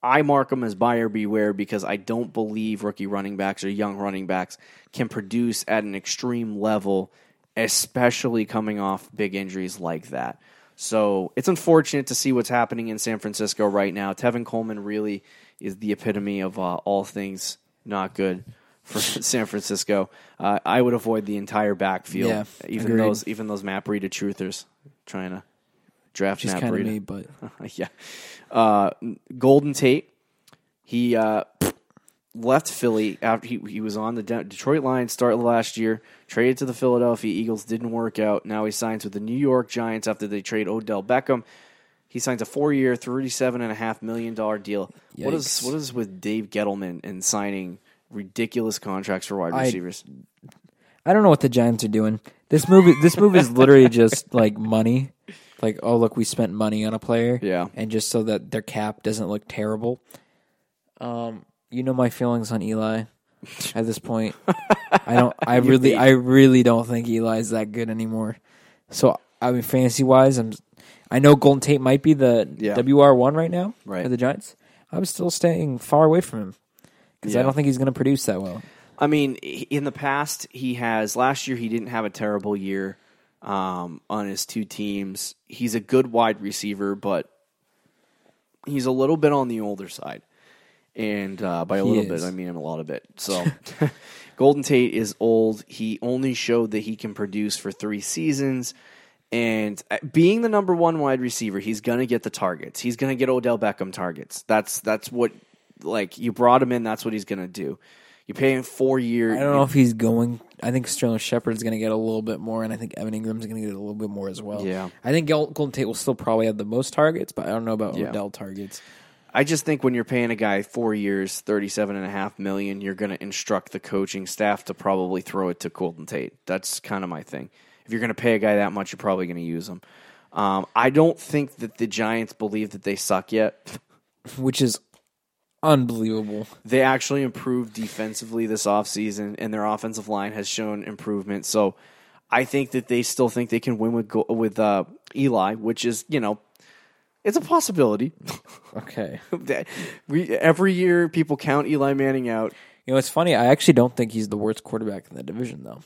I mark them as buyer beware because I don't believe rookie running backs or young running backs can produce at an extreme level, especially coming off big injuries like that. So it's unfortunate to see what's happening in San Francisco right now. Tevin Coleman really is the epitome of uh, all things not good for San Francisco. Uh, I would avoid the entire backfield, yeah, even agreed. those even those Matt Breida truthers trying to draft Matt Breida. Me, but yeah, uh, Golden Tate, he uh, left Philly after he he was on the De- Detroit Lions start last year. Traded to the Philadelphia Eagles, didn't work out. Now he signs with the New York Giants after they trade Odell Beckham. He signs a four-year, thirty-seven point five million dollars deal. Yikes. What is what is with Dave Gettleman and signing ridiculous contracts for wide receivers? I, I don't know what the Giants are doing. This move, this move is literally just like money. Like, oh, look, we spent money on a player. Yeah. And just so that their cap doesn't look terrible. Um, you know my feelings on Eli at this point. I don't. I really, I really don't think Eli's that good anymore. So, I mean, fantasy-wise, I'm, I know Golden Tate might be the yeah. W R one right now right. for the Giants. I'm still staying far away from him because yeah. I don't think he's going to produce that well. I mean, in the past, he has. Last year, he didn't have a terrible year. Um, on his two teams. He's a good wide receiver, but he's a little bit on the older side. And uh, by a he little is. bit, I mean a lot of it. So Golden Tate is old. He only showed that he can produce for three seasons. And being the number one wide receiver, he's going to get the targets. He's going to get Odell Beckham targets. That's that's what, like, you brought him in, that's what he's going to do. You pay him four years. I don't know if he's going. I think Sterling Shepard's going to get a little bit more, and I think Evan Ingram's going to get a little bit more as well. Yeah, I think Golden Tate will still probably have the most targets, but I don't know about yeah. Odell targets. I just think when you're paying a guy four years, thirty-seven and a half million, you're going to instruct the coaching staff to probably throw it to Golden Tate. That's kind of my thing. If you're going to pay a guy that much, you're probably going to use him. Um, I don't think that the Giants believe that they suck yet, which is. Unbelievable. They actually improved defensively this offseason, and their offensive line has shown improvement. So I think that they still think they can win with with uh, Eli, which is, you know, it's a possibility. Okay. we Every year, people count Eli Manning out. You know, it's funny. I actually don't think he's the worst quarterback in the division, though,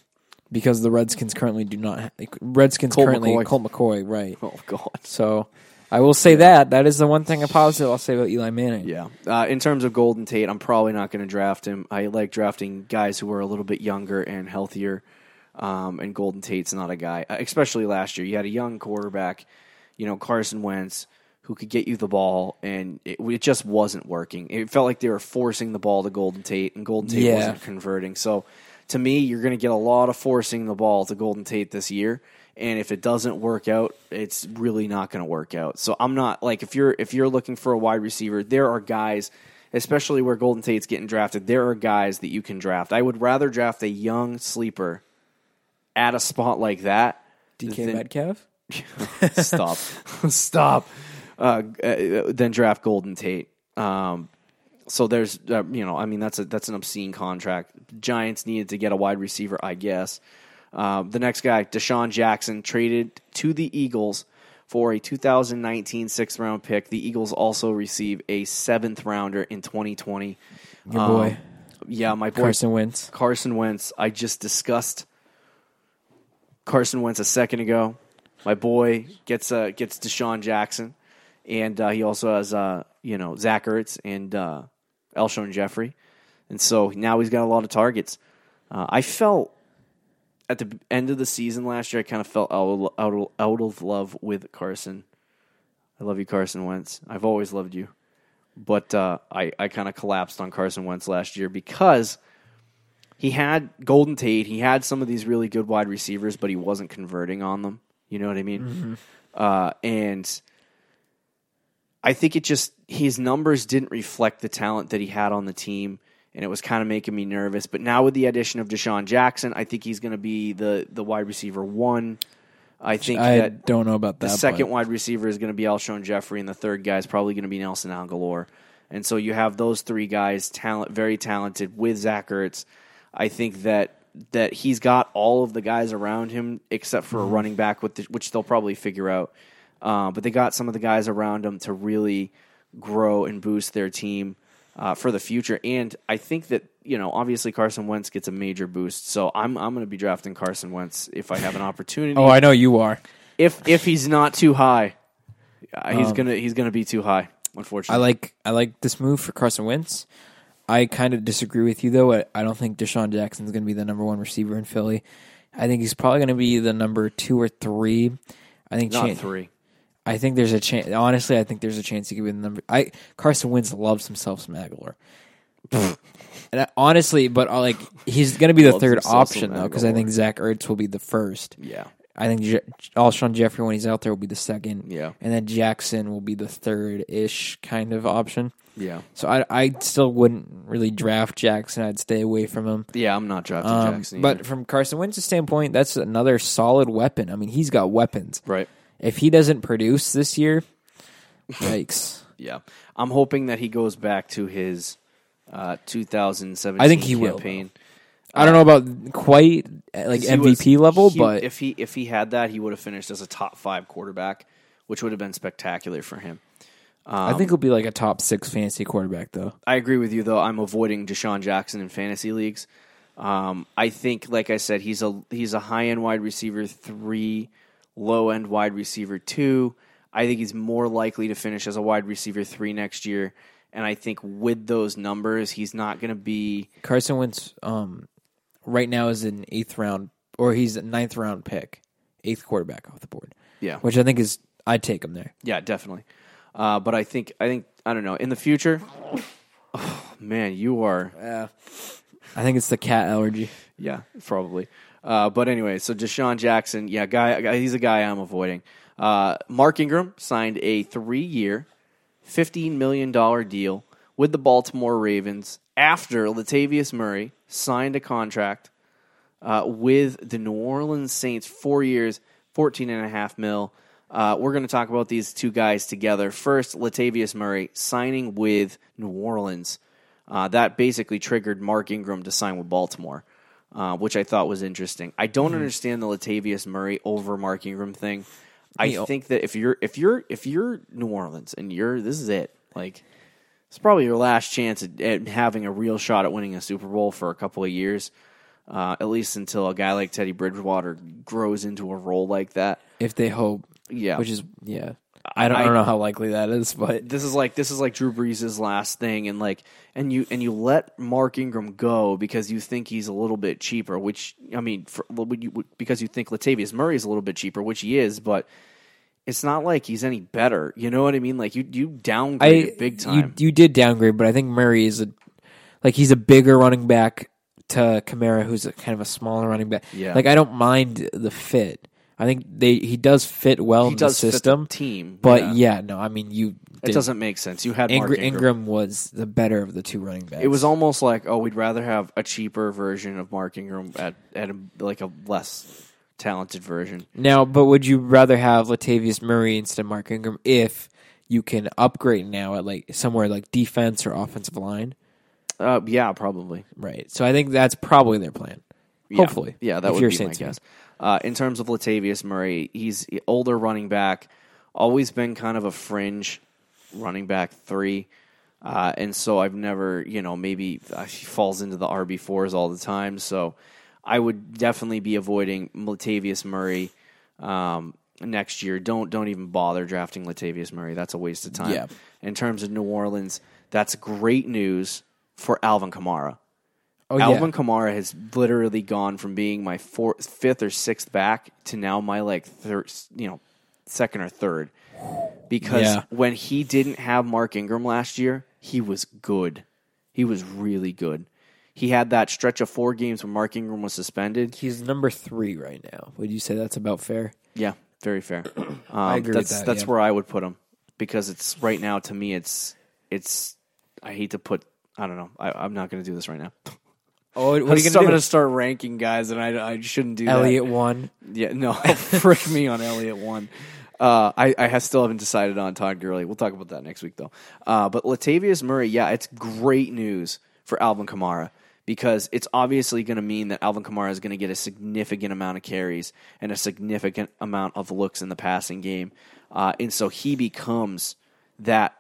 because the Redskins currently do not have, like, Redskins Colt currently, McCoy. Colt McCoy, right. Oh, God. So... I will say that. That is the one thing positive I'll say about Eli Manning. Yeah. Uh, in terms of Golden Tate, I'm probably not going to draft him. I like drafting guys who are a little bit younger and healthier, um, and Golden Tate's not a guy, especially last year. You had a young quarterback, you know, Carson Wentz, who could get you the ball, and it, it just wasn't working. It felt like they were forcing the ball to Golden Tate, and Golden Tate yeah. wasn't converting. So, to me, you're going to get a lot of forcing the ball to Golden Tate this year. And if it doesn't work out, it's really not going to work out. So I'm not like if you're if you're looking for a wide receiver, there are guys, especially where Golden Tate's getting drafted, there are guys that you can draft. I would rather draft a young sleeper at a spot like that. D K than, Metcalf? Stop. Stop. Uh, then draft Golden Tate. Um, so there's uh, you know, I mean that's a that's an obscene contract. Giants needed to get a wide receiver, I guess. Uh, the next guy, DeSean Jackson, traded to the Eagles for a two thousand nineteen sixth-round pick. The Eagles also receive a seventh-rounder in twenty twenty. Your um, boy. Yeah, my boy. Carson Wentz. Carson Wentz. I just discussed Carson Wentz a second ago. My boy gets uh, gets DeSean Jackson, and uh, he also has uh, you know Zach Ertz and uh, Alshon Jeffrey. And so now he's got a lot of targets. Uh, I felt... At the end of the season last year, I kind of fell out, out, out of love with Carson. I love you, Carson Wentz. I've always loved you. But uh, I, I kind of collapsed on Carson Wentz last year because he had Golden Tate. He had some of these really good wide receivers, but he wasn't converting on them. You know what I mean? Mm-hmm. Uh, and I think it just his numbers didn't reflect the talent that he had on the team. And it was kind of making me nervous. But now with the addition of DeSean Jackson, I think he's going to be the, the wide receiver one. I think I that don't know about that. The second but. wide receiver is going to be Alshon Jeffrey, and the third guy is probably going to be Nelson Agholor. And so you have those three guys, talent, very talented, with Zach Ertz. I think that that he's got all of the guys around him except for mm-hmm. a running back, with the, which they'll probably figure out. Uh, but they got some of the guys around him to really grow and boost their team. Uh, for the future, and I think that, you know, obviously Carson Wentz gets a major boost, so I'm I'm going to be drafting Carson Wentz if I have an opportunity. Oh, I know you are. if if he's not too high, uh, he's um, gonna he's gonna be too high. Unfortunately, I like I like this move for Carson Wentz. I kind of disagree with you though. I, I don't think DeSean Jackson is gonna be the number one receiver in Philly. I think he's probably gonna be the number two or three. I think not Chan- three. I think there's a chance. Honestly, I think there's a chance he could be the number. I Carson Wentz loves himself some Aguilar. And I, honestly, but I, like he's going to be the third option though, because I think Zach Ertz will be the first. Yeah, I think Je- Alshon Jeffrey when he's out there will be the second. Yeah, and then Jackson will be the third ish kind of option. Yeah, so I I still wouldn't really draft Jackson. I'd stay away from him. Yeah, I'm not drafting um, Jackson. Either. But from Carson Wentz's standpoint, that's another solid weapon. I mean, he's got weapons. Right. If he doesn't produce this year, yikes. Yeah, I'm hoping that he goes back to his uh, two thousand seventeen. I think he campaign. Will. I don't know about quite like M V P was, level, he, but if he if he had that, he would have finished as a top five quarterback, which would have been spectacular for him. Um, I think he'll be like a top six fantasy quarterback, though. I agree with you, though. I'm avoiding DeSean Jackson in fantasy leagues. Um, I think, like I said, he's a he's a high end wide receiver three. Low end wide receiver two. I think he's more likely to finish as a wide receiver three next year. And I think with those numbers, he's not going to be. Carson Wentz um, right now is an eighth round, or he's a ninth round pick, eighth quarterback off the board. Yeah. Which I think is, I'd take him there. Yeah, definitely. Uh, but I think, I think, I don't know, in the future, oh, man, you are. Uh, I think it's the cat allergy. Yeah, probably. Uh, but anyway, so DeSean Jackson, yeah, guy, he's a guy I'm avoiding. Uh, Mark Ingram signed a three-year, fifteen million dollars deal with the Baltimore Ravens after Latavius Murray signed a contract uh, with the New Orleans Saints, four years, fourteen and a half mil. Uh, we're going to talk about these two guys together. First, Latavius Murray signing with New Orleans. Uh, that basically triggered Mark Ingram to sign with Baltimore. Uh, which I thought was interesting. I don't mm-hmm. understand the Latavius Murray over Mark Ingram thing. I you know, think that if you're if you're if you're New Orleans and you're this is it, like it's probably your last chance at, at having a real shot at winning a Super Bowl for a couple of years, uh, at least until a guy like Teddy Bridgewater grows into a role like that. If they hope, yeah, which is yeah. I don't, I, I don't know how likely that is, but this is like this is like Drew Brees' last thing, and like and you and you let Mark Ingram go because you think he's a little bit cheaper, which I mean, for, because you think Latavius Murray is a little bit cheaper, which he is, but it's not like he's any better. You know what I mean? Like you you downgrade big time. You, you did downgrade, but I think Murray is a like he's a bigger running back to Kamara, who's a, kind of a smaller running back. Yeah. Like I don't mind the fit. I think they he does fit well he in does the system, fit the team, but yeah. yeah, no, I mean you. Did. It doesn't make sense. You had Ingr- Mark Ingram. Ingram was the better of the two running backs. It was almost like, oh, we'd rather have a cheaper version of Mark Ingram at at a, like a less talented version. Now, but would you rather have Latavius Murray instead of Mark Ingram if you can upgrade now at like somewhere like defense or offensive line? Uh, yeah, probably. Right. So I think that's probably their plan. Yeah. Hopefully, yeah, that would be my guess. Uh, in terms of Latavius Murray, he's older running back, always been kind of a fringe running back three, uh, and so I've never, you know, maybe he falls into the R B fours all the time, so I would definitely be avoiding Latavius Murray um, next year. Don't don't even bother drafting Latavius Murray. That's a waste of time. Yeah. In terms of New Orleans, that's great news for Alvin Kamara. Oh, Alvin yeah. Kamara has literally gone from being my fourth, fifth or sixth back to now my like third, you know, second or third. Because yeah. when he didn't have Mark Ingram last year, he was good. He was really good. He had that stretch of four games when Mark Ingram was suspended. He's number three right now. Would you say that's about fair? Yeah, very fair. Um, I agree that's, with that. That's yeah. where I would put him because it's right now to me it's it's. I hate to put. I don't know. I, I'm not going to do this right now. Oh, what are you gonna I'm going to start ranking guys, and I, I shouldn't do Elliot that. Elliot one. Yeah, no, frick me on Elliot one. Uh, I, I have still haven't decided on Todd Gurley. We'll talk about that next week, though. Uh, but Latavius Murray, yeah, it's great news for Alvin Kamara because it's obviously going to mean that Alvin Kamara is going to get a significant amount of carries and a significant amount of looks in the passing game. Uh, and so he becomes that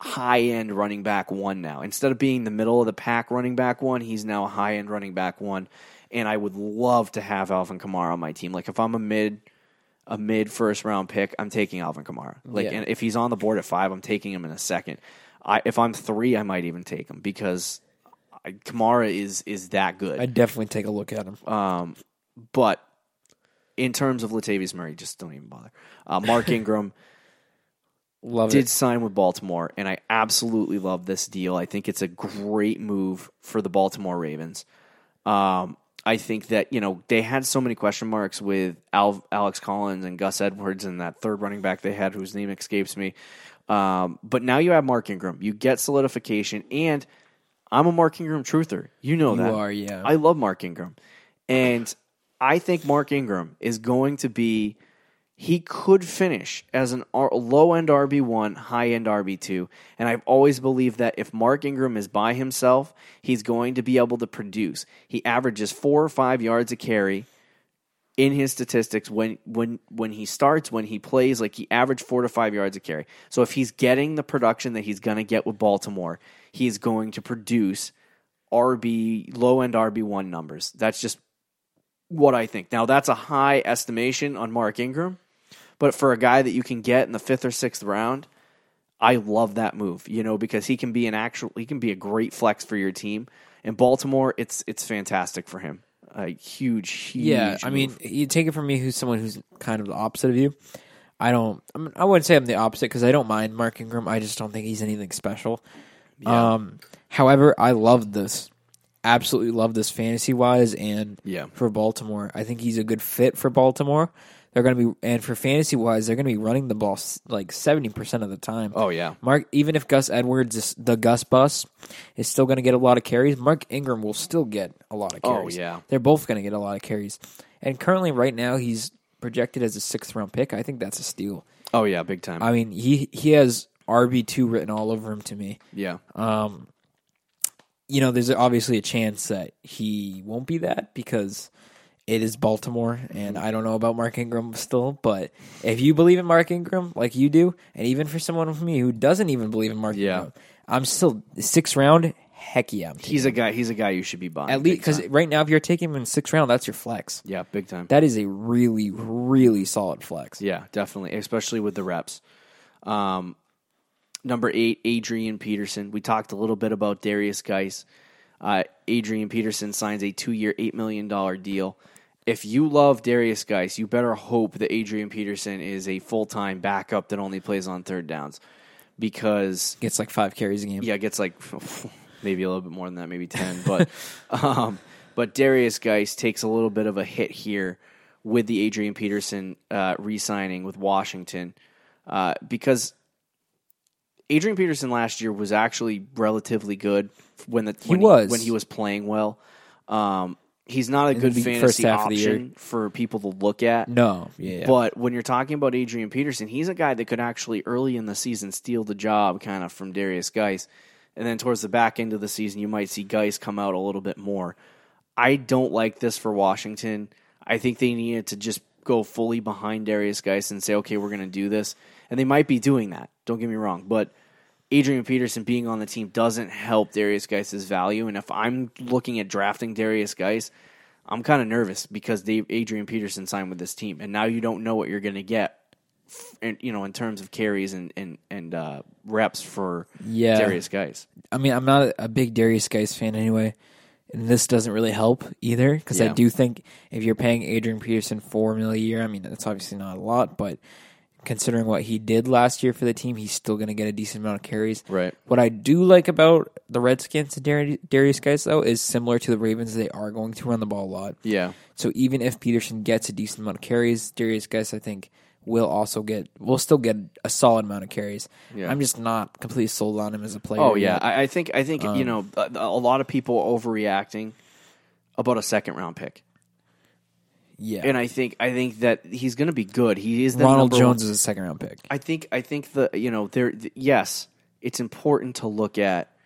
high-end running back one now. Instead of being the middle of the pack running back one, he's now a high-end running back one. And I would love to have Alvin Kamara on my team. Like, if I'm a mid, a mid-first round pick, I'm taking Alvin Kamara. Like, yeah. And if he's on the board at five, I'm taking him in a second. I, if I'm three, I might even take him because I, Kamara is is that good. I'd definitely take a look at him. Um, but in terms of Latavius Murray, just don't even bother. Uh, Mark Ingram love did it. sign with Baltimore, and I absolutely love this deal. I think it's a great move for the Baltimore Ravens. Um, I think that, you know, they had so many question marks with Al- Alex Collins and Gus Edwards and that third running back they had whose name escapes me. Um, but now you have Mark Ingram. You get solidification, and I'm a Mark Ingram truther. You know that. You are, yeah. I love Mark Ingram. And I think Mark Ingram is going to be – he could finish as an R- low-end R B one, high-end R B two. And I've always believed that if Mark Ingram is by himself, he's going to be able to produce. He averages four or five yards a carry in his statistics when when when he starts, when he plays. Like, he averaged four to five yards a carry. So if he's getting the production that he's going to get with Baltimore, he's going to produce R B low-end R B one numbers. That's just what I think. Now, that's a high estimation on Mark Ingram, but for a guy that you can get in the fifth or sixth round, I love that move, you know, because he can be an actual, he can be a great flex for your team. And Baltimore, it's it's fantastic for him. A huge, huge Yeah, I move. mean, you take it from me who's someone who's kind of the opposite of you. I don't, I, mean, I wouldn't say I'm the opposite because I don't mind Mark Ingram. I just don't think he's anything special. Yeah. Um, however, I love this. Absolutely love this fantasy-wise and yeah. for Baltimore. I think he's a good fit for Baltimore. They're going to be and for fantasy-wise, they're going to be running the ball like seventy percent of the time. Oh yeah. Mark even if Gus Edwards is the Gus bus is still going to get a lot of carries, Mark Ingram will still get a lot of carries. Oh yeah. They're both going to get a lot of carries. And currently right now he's projected as a sixth round pick. I think that's a steal. Oh yeah, big time. I mean, he he has R B two written all over him to me. Yeah. Um You know, there's obviously a chance that he won't be that because it is Baltimore, and I don't know about Mark Ingram still, but if you believe in Mark Ingram like you do, and even for someone like me who doesn't even believe in Mark yeah. Ingram, I'm still sixth round, heck yeah. I'm he's a guy He's a guy you should be buying. At least because right now, if you're taking him in sixth round, that's your flex. Yeah, big time. That is a really, really solid flex. Yeah, definitely, especially with the reps. Um Number eight, Adrian Peterson. We talked a little bit about Derrius Guice. Uh, Adrian Peterson signs a two-year, eight million dollars deal. If you love Derrius Guice, you better hope that Adrian Peterson is a full-time backup that only plays on third downs because... Gets like five carries a game. Yeah, gets like maybe a little bit more than that, maybe ten. But um, but Derrius Guice takes a little bit of a hit here with the Adrian Peterson uh, re-signing with Washington uh, because... Adrian Peterson last year was actually relatively good when the when he, he was. when he was playing well. Um, he's not a good fantasy option for people to look at. No, yeah. But when you're talking about Adrian Peterson, he's a guy that could actually early in the season steal the job kind of from Derrius Guice, and then towards the back end of the season, you might see Guice come out a little bit more. I don't like this for Washington. I think they needed to just go fully behind Derrius Guice and say, okay, we're going to do this. And they might be doing that. Don't get me wrong. But Adrian Peterson being on the team doesn't help Derrius Guice's value. And if I'm looking at drafting Derrius Guice, I'm kind of nervous because they, Adrian Peterson signed with this team. And now you don't know what you're going to get in, you know, in terms of carries and, and, and uh, reps for yeah. Derrius Guice. I mean, I'm not a big Derrius Guice fan anyway. And this doesn't really help either because yeah. I do think if you're paying Adrian Peterson four million dollars a year, I mean, that's obviously not a lot, but considering what he did last year for the team, he's still going to get a decent amount of carries. Right. What I do like about the Redskins and Derrius Guice, though, is similar to the Ravens. They are going to run the ball a lot. Yeah. So even if Peterson gets a decent amount of carries, Derrius Guice, I think, will also get will still get a solid amount of carries. Yeah. I'm just not completely sold on him as a player. Oh yeah, I, I think I think um, you know a, a lot of people overreacting about a second round pick. Yeah, and I think I think that he's going to be good. He is the Ronald Jones one. is a second round pick. I think I think the you know there the, yes, it's important to look at.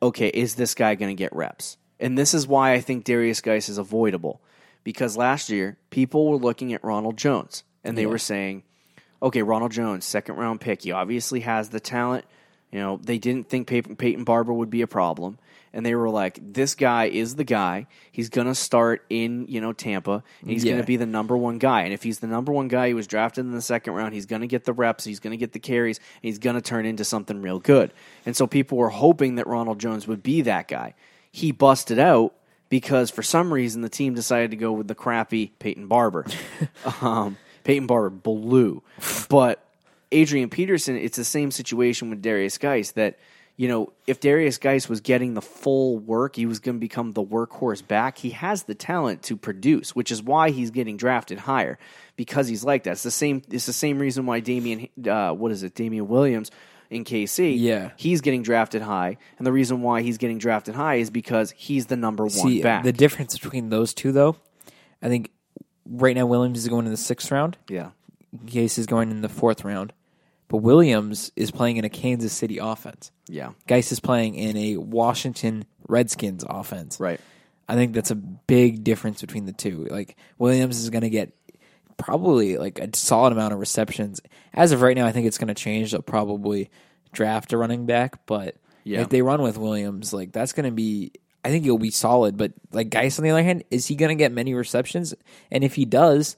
Okay, is this guy going to get reps? And this is why I think Derrius Guice is avoidable because last year people were looking at Ronald Jones. And they yeah. were saying, okay, Ronald Jones, second round pick. He obviously has the talent, You know, they didn't think Pey- Peyton Barber would be a problem. And they were like, this guy is the guy. He's going to start in, you know, Tampa. And he's yeah. going to be the number one guy. And if he's the number one guy, he was drafted in the second round, he's going to get the reps, he's going to get the carries, and he's going to turn into something real good. And so people were hoping that Ronald Jones would be that guy. He busted out because for some reason the team decided to go with the crappy Peyton Barber. um, Peyton Barber blew. But Adrian Peterson, it's the same situation with Derrius Guice that, you know, if Derrius Guice was getting the full work, he was going to become the workhorse back. He has the talent to produce, which is why he's getting drafted higher, because he's like that. It's the same. It's the same reason why Damian, uh, what is it, Damian Williams in K C, yeah, he's getting drafted high, and the reason why he's getting drafted high is because he's the number one See, back. The difference between those two, though, I think right now Williams is going in the sixth round. Yeah, Guice is going in the fourth round. But Williams is playing in a Kansas City offense. Yeah. Guice is playing in a Washington Redskins offense. Right. I think that's a big difference between the two. Like, Williams is going to get probably like a solid amount of receptions. As of right now, I think it's going to change. They'll probably draft a running back. But yeah. if they run with Williams, like, that's going to be, I think he'll be solid. But, like, Guice, on the other hand, is he going to get many receptions? And if he does,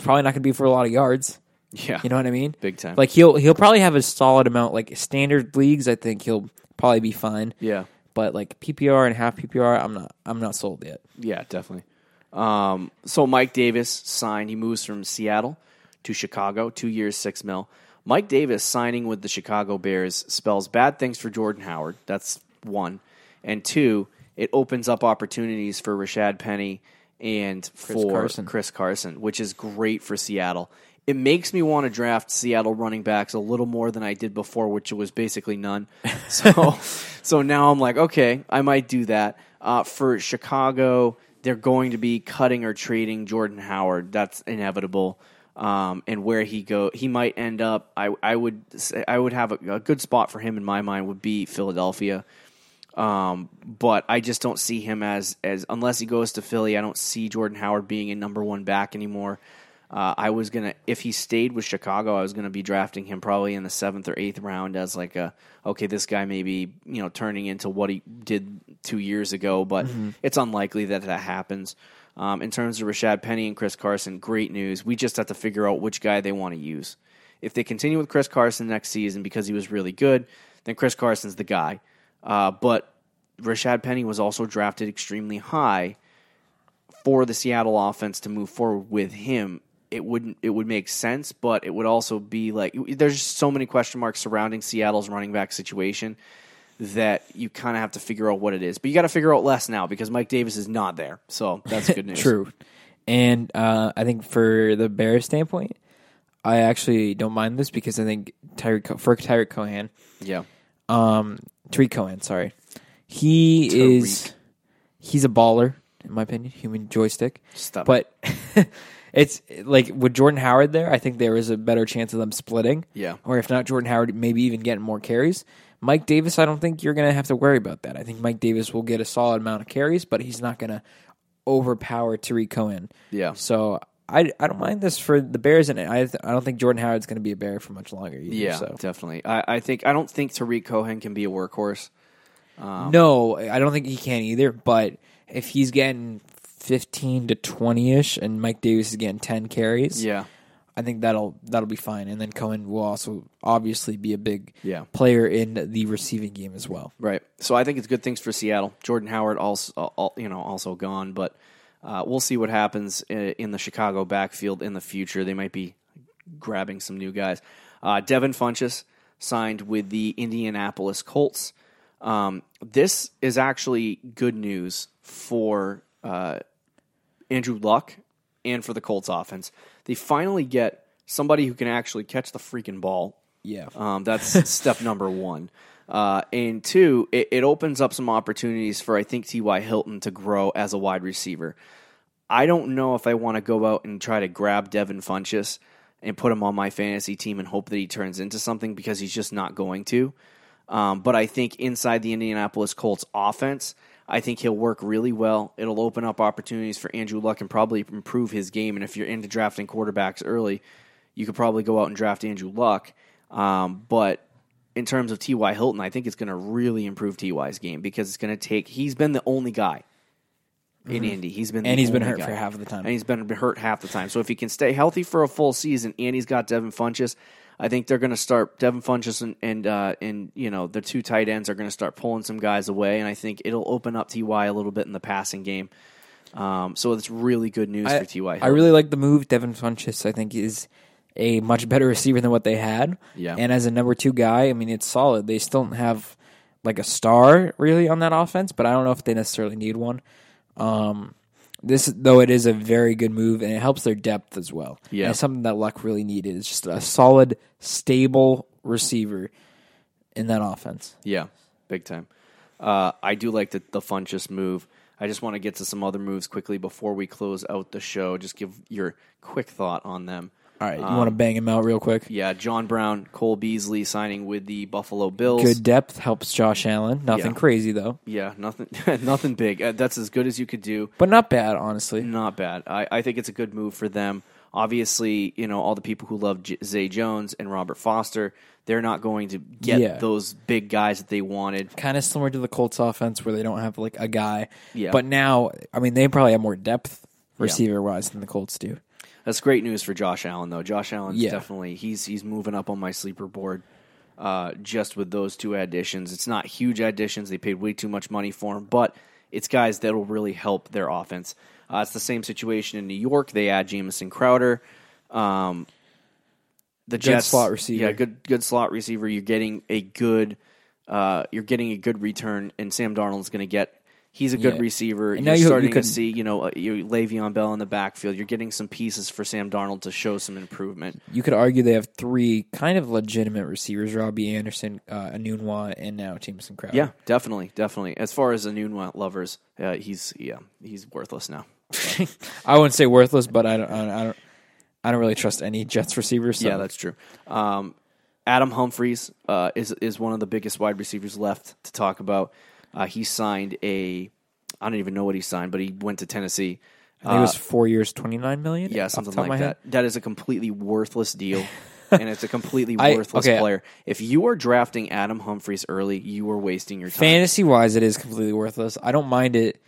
probably not going to be for a lot of yards. Yeah, you know what I mean? Big time. Like, he'll he'll probably have a solid amount. Like, standard leagues, I think he'll probably be fine. Yeah. But, like, P P R and half P P R, I'm not I'm not sold yet. Yeah, definitely. Um, so Mike Davis signed. He moves from Seattle to Chicago, two years, six mil. Mike Davis signing with the Chicago Bears spells bad things for Jordan Howard. That's one. And two, it opens up opportunities for Rashad Penny and Chris for Carson. Chris Carson, which is great for Seattle. It makes me want to draft Seattle running backs a little more than I did before, which was basically none. So so now I'm like, okay, I might do that. Uh, for Chicago, they're going to be cutting or trading Jordan Howard. That's inevitable. Um, and where he go, he might end up, I, I would say, I would have a, a good spot for him in my mind would be Philadelphia. Um, but I just don't see him as, as, unless he goes to Philly, I don't see Jordan Howard being a number one back anymore. Uh, I was going to, if he stayed with Chicago, I was going to be drafting him probably in the seventh or eighth round as like a, okay, this guy may be, you know, turning into what he did two years ago, but mm-hmm. it's unlikely that that happens. Um, in terms of Rashad Penny and Chris Carson, great news. We just have to figure out which guy they want to use. If they continue with Chris Carson next season because he was really good, then Chris Carson's the guy. Uh, but Rashad Penny was also drafted extremely high for the Seattle offense to move forward with him. It wouldn't. It would make sense, but it would also be like there's just so many question marks surrounding Seattle's running back situation that you kind of have to figure out what it is. But you got to figure out less now because Mike Davis is not there, so that's good news. True, and uh, I think for the Bears standpoint, I actually don't mind this because I think Tyreek for Tyreek Cohen, yeah, um, Tariq Cohen, sorry, he Tariq. is he's a baller in my opinion, human joystick. Stop, but. It's like with Jordan Howard there, I think there is a better chance of them splitting. Yeah. Or if not Jordan Howard, maybe even getting more carries. Mike Davis, I don't think you're going to have to worry about that. I think Mike Davis will get a solid amount of carries, but he's not going to overpower Tariq Cohen. Yeah. So I, I don't mind this for the Bears, and I I don't think Jordan Howard's going to be a Bear for much longer either. Yeah, so. definitely. I, I think I don't think Tariq Cohen can be a workhorse. Um, no, I don't think he can either, but if he's getting fifteen to twenty-ish, and Mike Davis is getting ten carries. Yeah, I think that'll that'll be fine. And then Cohen will also obviously be a big yeah. player in the receiving game as well. Right. So I think it's good things for Seattle. Jordan Howard also, all, you know, also gone, but uh, we'll see what happens in the Chicago backfield in the future. They might be grabbing some new guys. Uh, Devin Funchess signed with the Indianapolis Colts. Um, this is actually good news for Uh, Andrew Luck, and for the Colts offense. They finally get somebody who can actually catch the freaking ball. Yeah. Um, that's step number one. Uh, and two, it, it opens up some opportunities for, I think, T Y Hilton to grow as a wide receiver. I don't know if I want to go out and try to grab Devin Funchess and put him on my fantasy team and hope that he turns into something because he's just not going to. Um, but I think inside the Indianapolis Colts offense, I think he'll work really well. It'll open up opportunities for Andrew Luck and probably improve his game. And if you're into drafting quarterbacks early, you could probably go out and draft Andrew Luck. Um, but in terms of T Y. Hilton, I think it's going to really improve T Y's game because it's going to take – he's been the only guy mm-hmm. in Indy. He's been the And he's only been hurt guy. for half of the time. And he's been hurt half the time. So if he can stay healthy for a full season and he's got Devin Funchess, I think they're going to start – Devin Funchess and, and, uh, and you know, the two tight ends are going to start pulling some guys away, and I think it'll open up T Y a little bit in the passing game. Um, so it's really good news I, for T Y. Hilton. I really like the move. Devin Funchess, I think, is – a much better receiver than what they had. Yeah. And as a number two guy, I mean, it's solid. They still don't have like a star really on that offense, but I don't know if they necessarily need one. Um, this, though, it is a very good move, and it helps their depth as well. Yeah. And it's something that Luck really needed. It's just a solid, stable receiver in that offense. Yeah, big time. Uh, I do like the, the Funchess move. I just want to get to some other moves quickly before we close out the show. Just give your quick thought on them. All right, you um, want to bang him out real quick? Yeah, John Brown, Cole Beasley signing with the Buffalo Bills. Good depth, helps Josh Allen. Nothing yeah. crazy, though. Yeah, nothing nothing big. Uh, that's as good as you could do. But not bad, honestly. Not bad. I, I think it's a good move for them. Obviously, you know, all the people who love J- Zay Jones and Robert Foster, they're not going to get yeah. those big guys that they wanted. Kind of similar to the Colts offense where they don't have, like, a guy. Yeah. But now, I mean, they probably have more depth receiver-wise yeah. than the Colts do. That's great news for Josh Allen, though. Josh Allen's yeah. definitely, he's he's moving up on my sleeper board uh, just with those two additions. It's not huge additions. They paid way too much money for him, but it's guys that will really help their offense. Uh, it's the same situation in New York. They add Jamison Crowder. Um, the good Jets, slot receiver. Yeah, good good slot receiver. You're getting a good uh, you're getting a good return, and Sam Darnold's going to get He's a good yeah. receiver. And you're now you, starting you can, to see, you know, you Le'Veon Bell in the backfield. You're getting some pieces for Sam Darnold to show some improvement. You could argue they have three kind of legitimate receivers: Robbie Anderson, uh, Anunua, and now Jamison Crowder. Yeah, definitely, definitely. As far as Anunua lovers, uh, he's yeah, he's worthless now. I wouldn't say worthless, but I don't, I don't, I don't really trust any Jets receivers. So. Yeah, that's true. Um, Adam Humphries uh, is is one of the biggest wide receivers left to talk about. Uh, he signed a, I don't even know what he signed, but he went to Tennessee. I think uh, it was four years, twenty-nine million dollars? Yeah, something like that. Head. That is a completely worthless deal, and it's a completely I, worthless okay. player. If you are drafting Adam Humphries early, you are wasting your time. Fantasy-wise, it is completely worthless. I don't mind it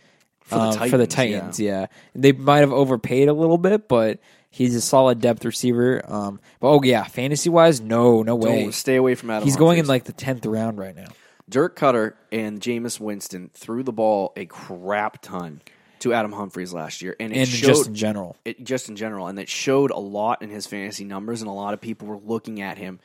for the um, Titans. For the Titans yeah. yeah. They might have overpaid a little bit, but he's a solid depth receiver. Um, but, oh, yeah, fantasy-wise, no, no way. Don't stay away from Adam He's Humphries. Going in like the tenth round right now. Dirk Cutter and Jameis Winston threw the ball a crap ton to Adam Humphries last year. And, it and showed, just in general. It, just in general. And it showed a lot in his fantasy numbers, and a lot of people were looking at him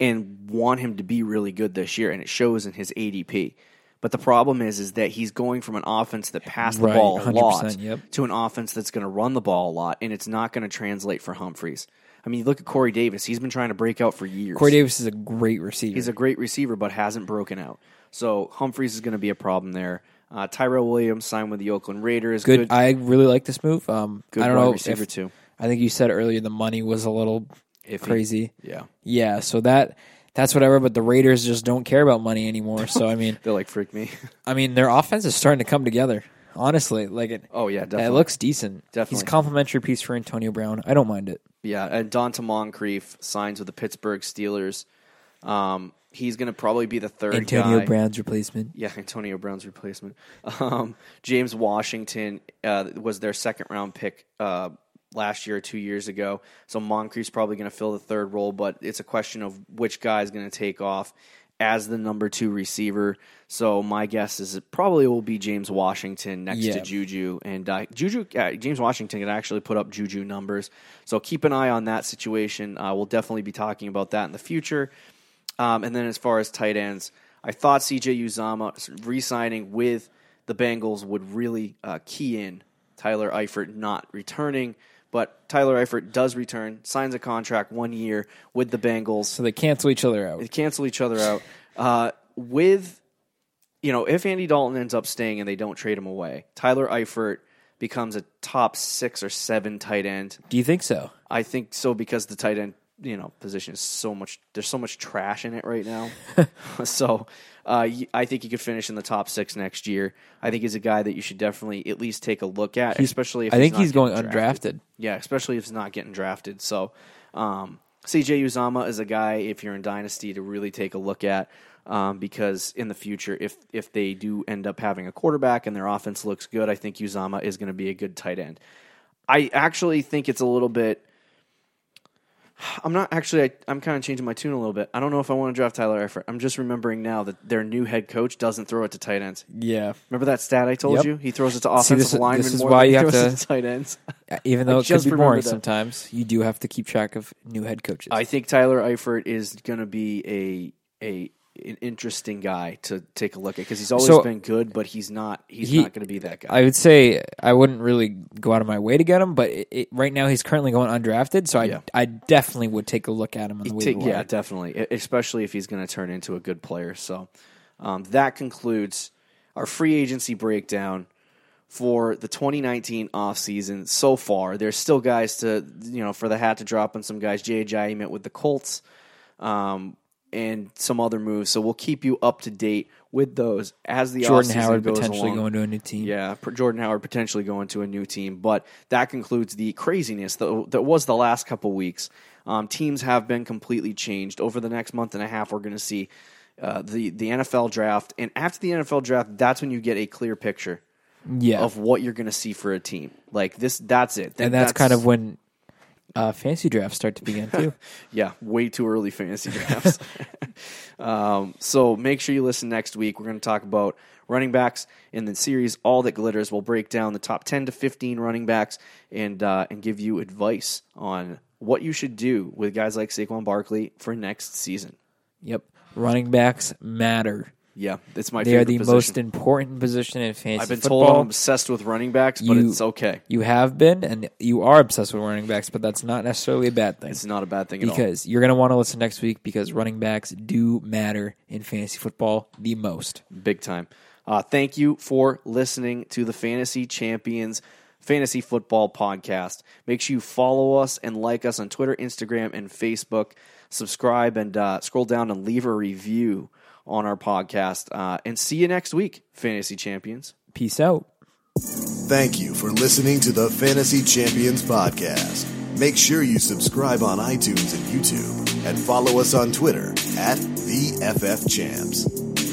and want him to be really good this year, and it shows in his A D P. But the problem is is that he's going from an offense that passed the right, ball a lot yep. to an offense that's going to run the ball a lot, and it's not going to translate for Humphries. I mean, look at Corey Davis. He's been trying to break out for years. Corey Davis is a great receiver. He's a great receiver, but hasn't broken out. So Humphries is going to be a problem there. Uh, Tyrell Williams signed with the Oakland Raiders. Good. good I really like this move. Um, good I don't wide know receiver if, too. I think you said earlier the money was a little Iffy. crazy. Yeah. Yeah. So that that's whatever. But the Raiders just don't care about money anymore. So I mean, they're like freak me. I mean, their offense is starting to come together. Honestly, like it. Oh yeah, definitely. It looks decent. Definitely, he's a complimentary piece for Antonio Brown. I don't mind it. Yeah, and Donta Moncrief signs with the Pittsburgh Steelers. Um, he's going to probably be the third Antonio guy. Brown's replacement. Yeah, Antonio Brown's replacement. Um, James Washington uh, was their second round pick uh, last year, two years ago. So Moncrief's probably going to fill the third role, but it's a question of which guy is going to take off as the number two receiver. So my guess is it probably will be James Washington next yeah. to Juju. And uh, Juju, uh, James Washington can actually put up Juju numbers. So keep an eye on that situation. Uh, we'll definitely be talking about that in the future. Um, and then as far as tight ends, I thought C J Uzomah re-signing with the Bengals would really uh, key in Tyler Eifert not returning. But Tyler Eifert does return, signs a contract one year with the Bengals. So they cancel each other out. They cancel each other out. Uh, with, you know, if Andy Dalton ends up staying and they don't trade him away, Tyler Eifert becomes a top six or seven tight end. Do you think so? I think so because the tight end, you know, position is so much, there's so much trash in it right now. so uh, I think he could finish in the top six next year. I think he's a guy that you should definitely at least take a look at, he's, especially if I he's think not he's going drafted. undrafted. Yeah, especially if he's not getting drafted. So um, C J Uzomah is a guy, if you're in Dynasty, to really take a look at um, because in the future, if if they do end up having a quarterback and their offense looks good, I think Uzomah is going to be a good tight end. I actually think it's a little bit... I'm not actually, I, I'm kind of changing my tune a little bit. I don't know if I want to draft Tyler Eifert. I'm just remembering now that their new head coach doesn't throw it to tight ends. Yeah. Remember that stat I told yep. you? He throws it to offensive See, this, linemen this is more why than you he have throws to, it to tight ends. Even though it could be boring that. Sometimes, you do have to keep track of new head coaches. I think Tyler Eifert is going to be a a an interesting guy to take a look at because he's always so, been good, but he's not he's he, not going to be that guy. I would say I wouldn't really go out of my way to get him, but it, it, right now he's currently going undrafted, so I yeah. I definitely would take a look at him on the waiver wire. Yeah, definitely, especially if he's going to turn into a good player. So um, that concludes our free agency breakdown for the twenty nineteen offseason so far. There's still guys to you know for the hat to drop on some guys. Jay Ajayi met with the Colts. Um, and some other moves. So we'll keep you up to date with those as the offseason goes along. Jordan Howard potentially going to a new team. Yeah, Jordan Howard potentially going to a new team. But that concludes the craziness that was the last couple weeks. Um, teams have been completely changed. Over the next month and a half, we're going to see uh, the, the N F L draft. And after the N F L draft, that's when you get a clear picture yeah. of what you're going to see for a team. Like this, that's it. Th- and that's, that's kind of when... Uh, fantasy drafts start to begin, too. yeah, way too early fantasy drafts. um, so make sure you listen next week. We're going to talk about running backs in the series All That Glitters. We'll break down the top ten to fifteen running backs and uh, and give you advice on what you should do with guys like Saquon Barkley for next season. Yep, running backs matter. Yeah, it's my favorite position. They are the most important position in fantasy football. I've been told I'm obsessed with running backs, but it's okay. You have been, and you are obsessed with running backs, but that's not necessarily a bad thing. It's not a bad thing at all. Because you're going to want to listen next week because running backs do matter in fantasy football the most. Big time. Uh, thank you for listening to the Fantasy Champions Fantasy Football Podcast. Make sure you follow us and like us on Twitter, Instagram, and Facebook. Subscribe and uh, scroll down and leave a review on our podcast, uh, and see you next week, Fantasy Champions. Peace out. Thank you for listening to the Fantasy Champions Podcast. Make sure you subscribe on iTunes and YouTube, and follow us on Twitter at the F F Champs.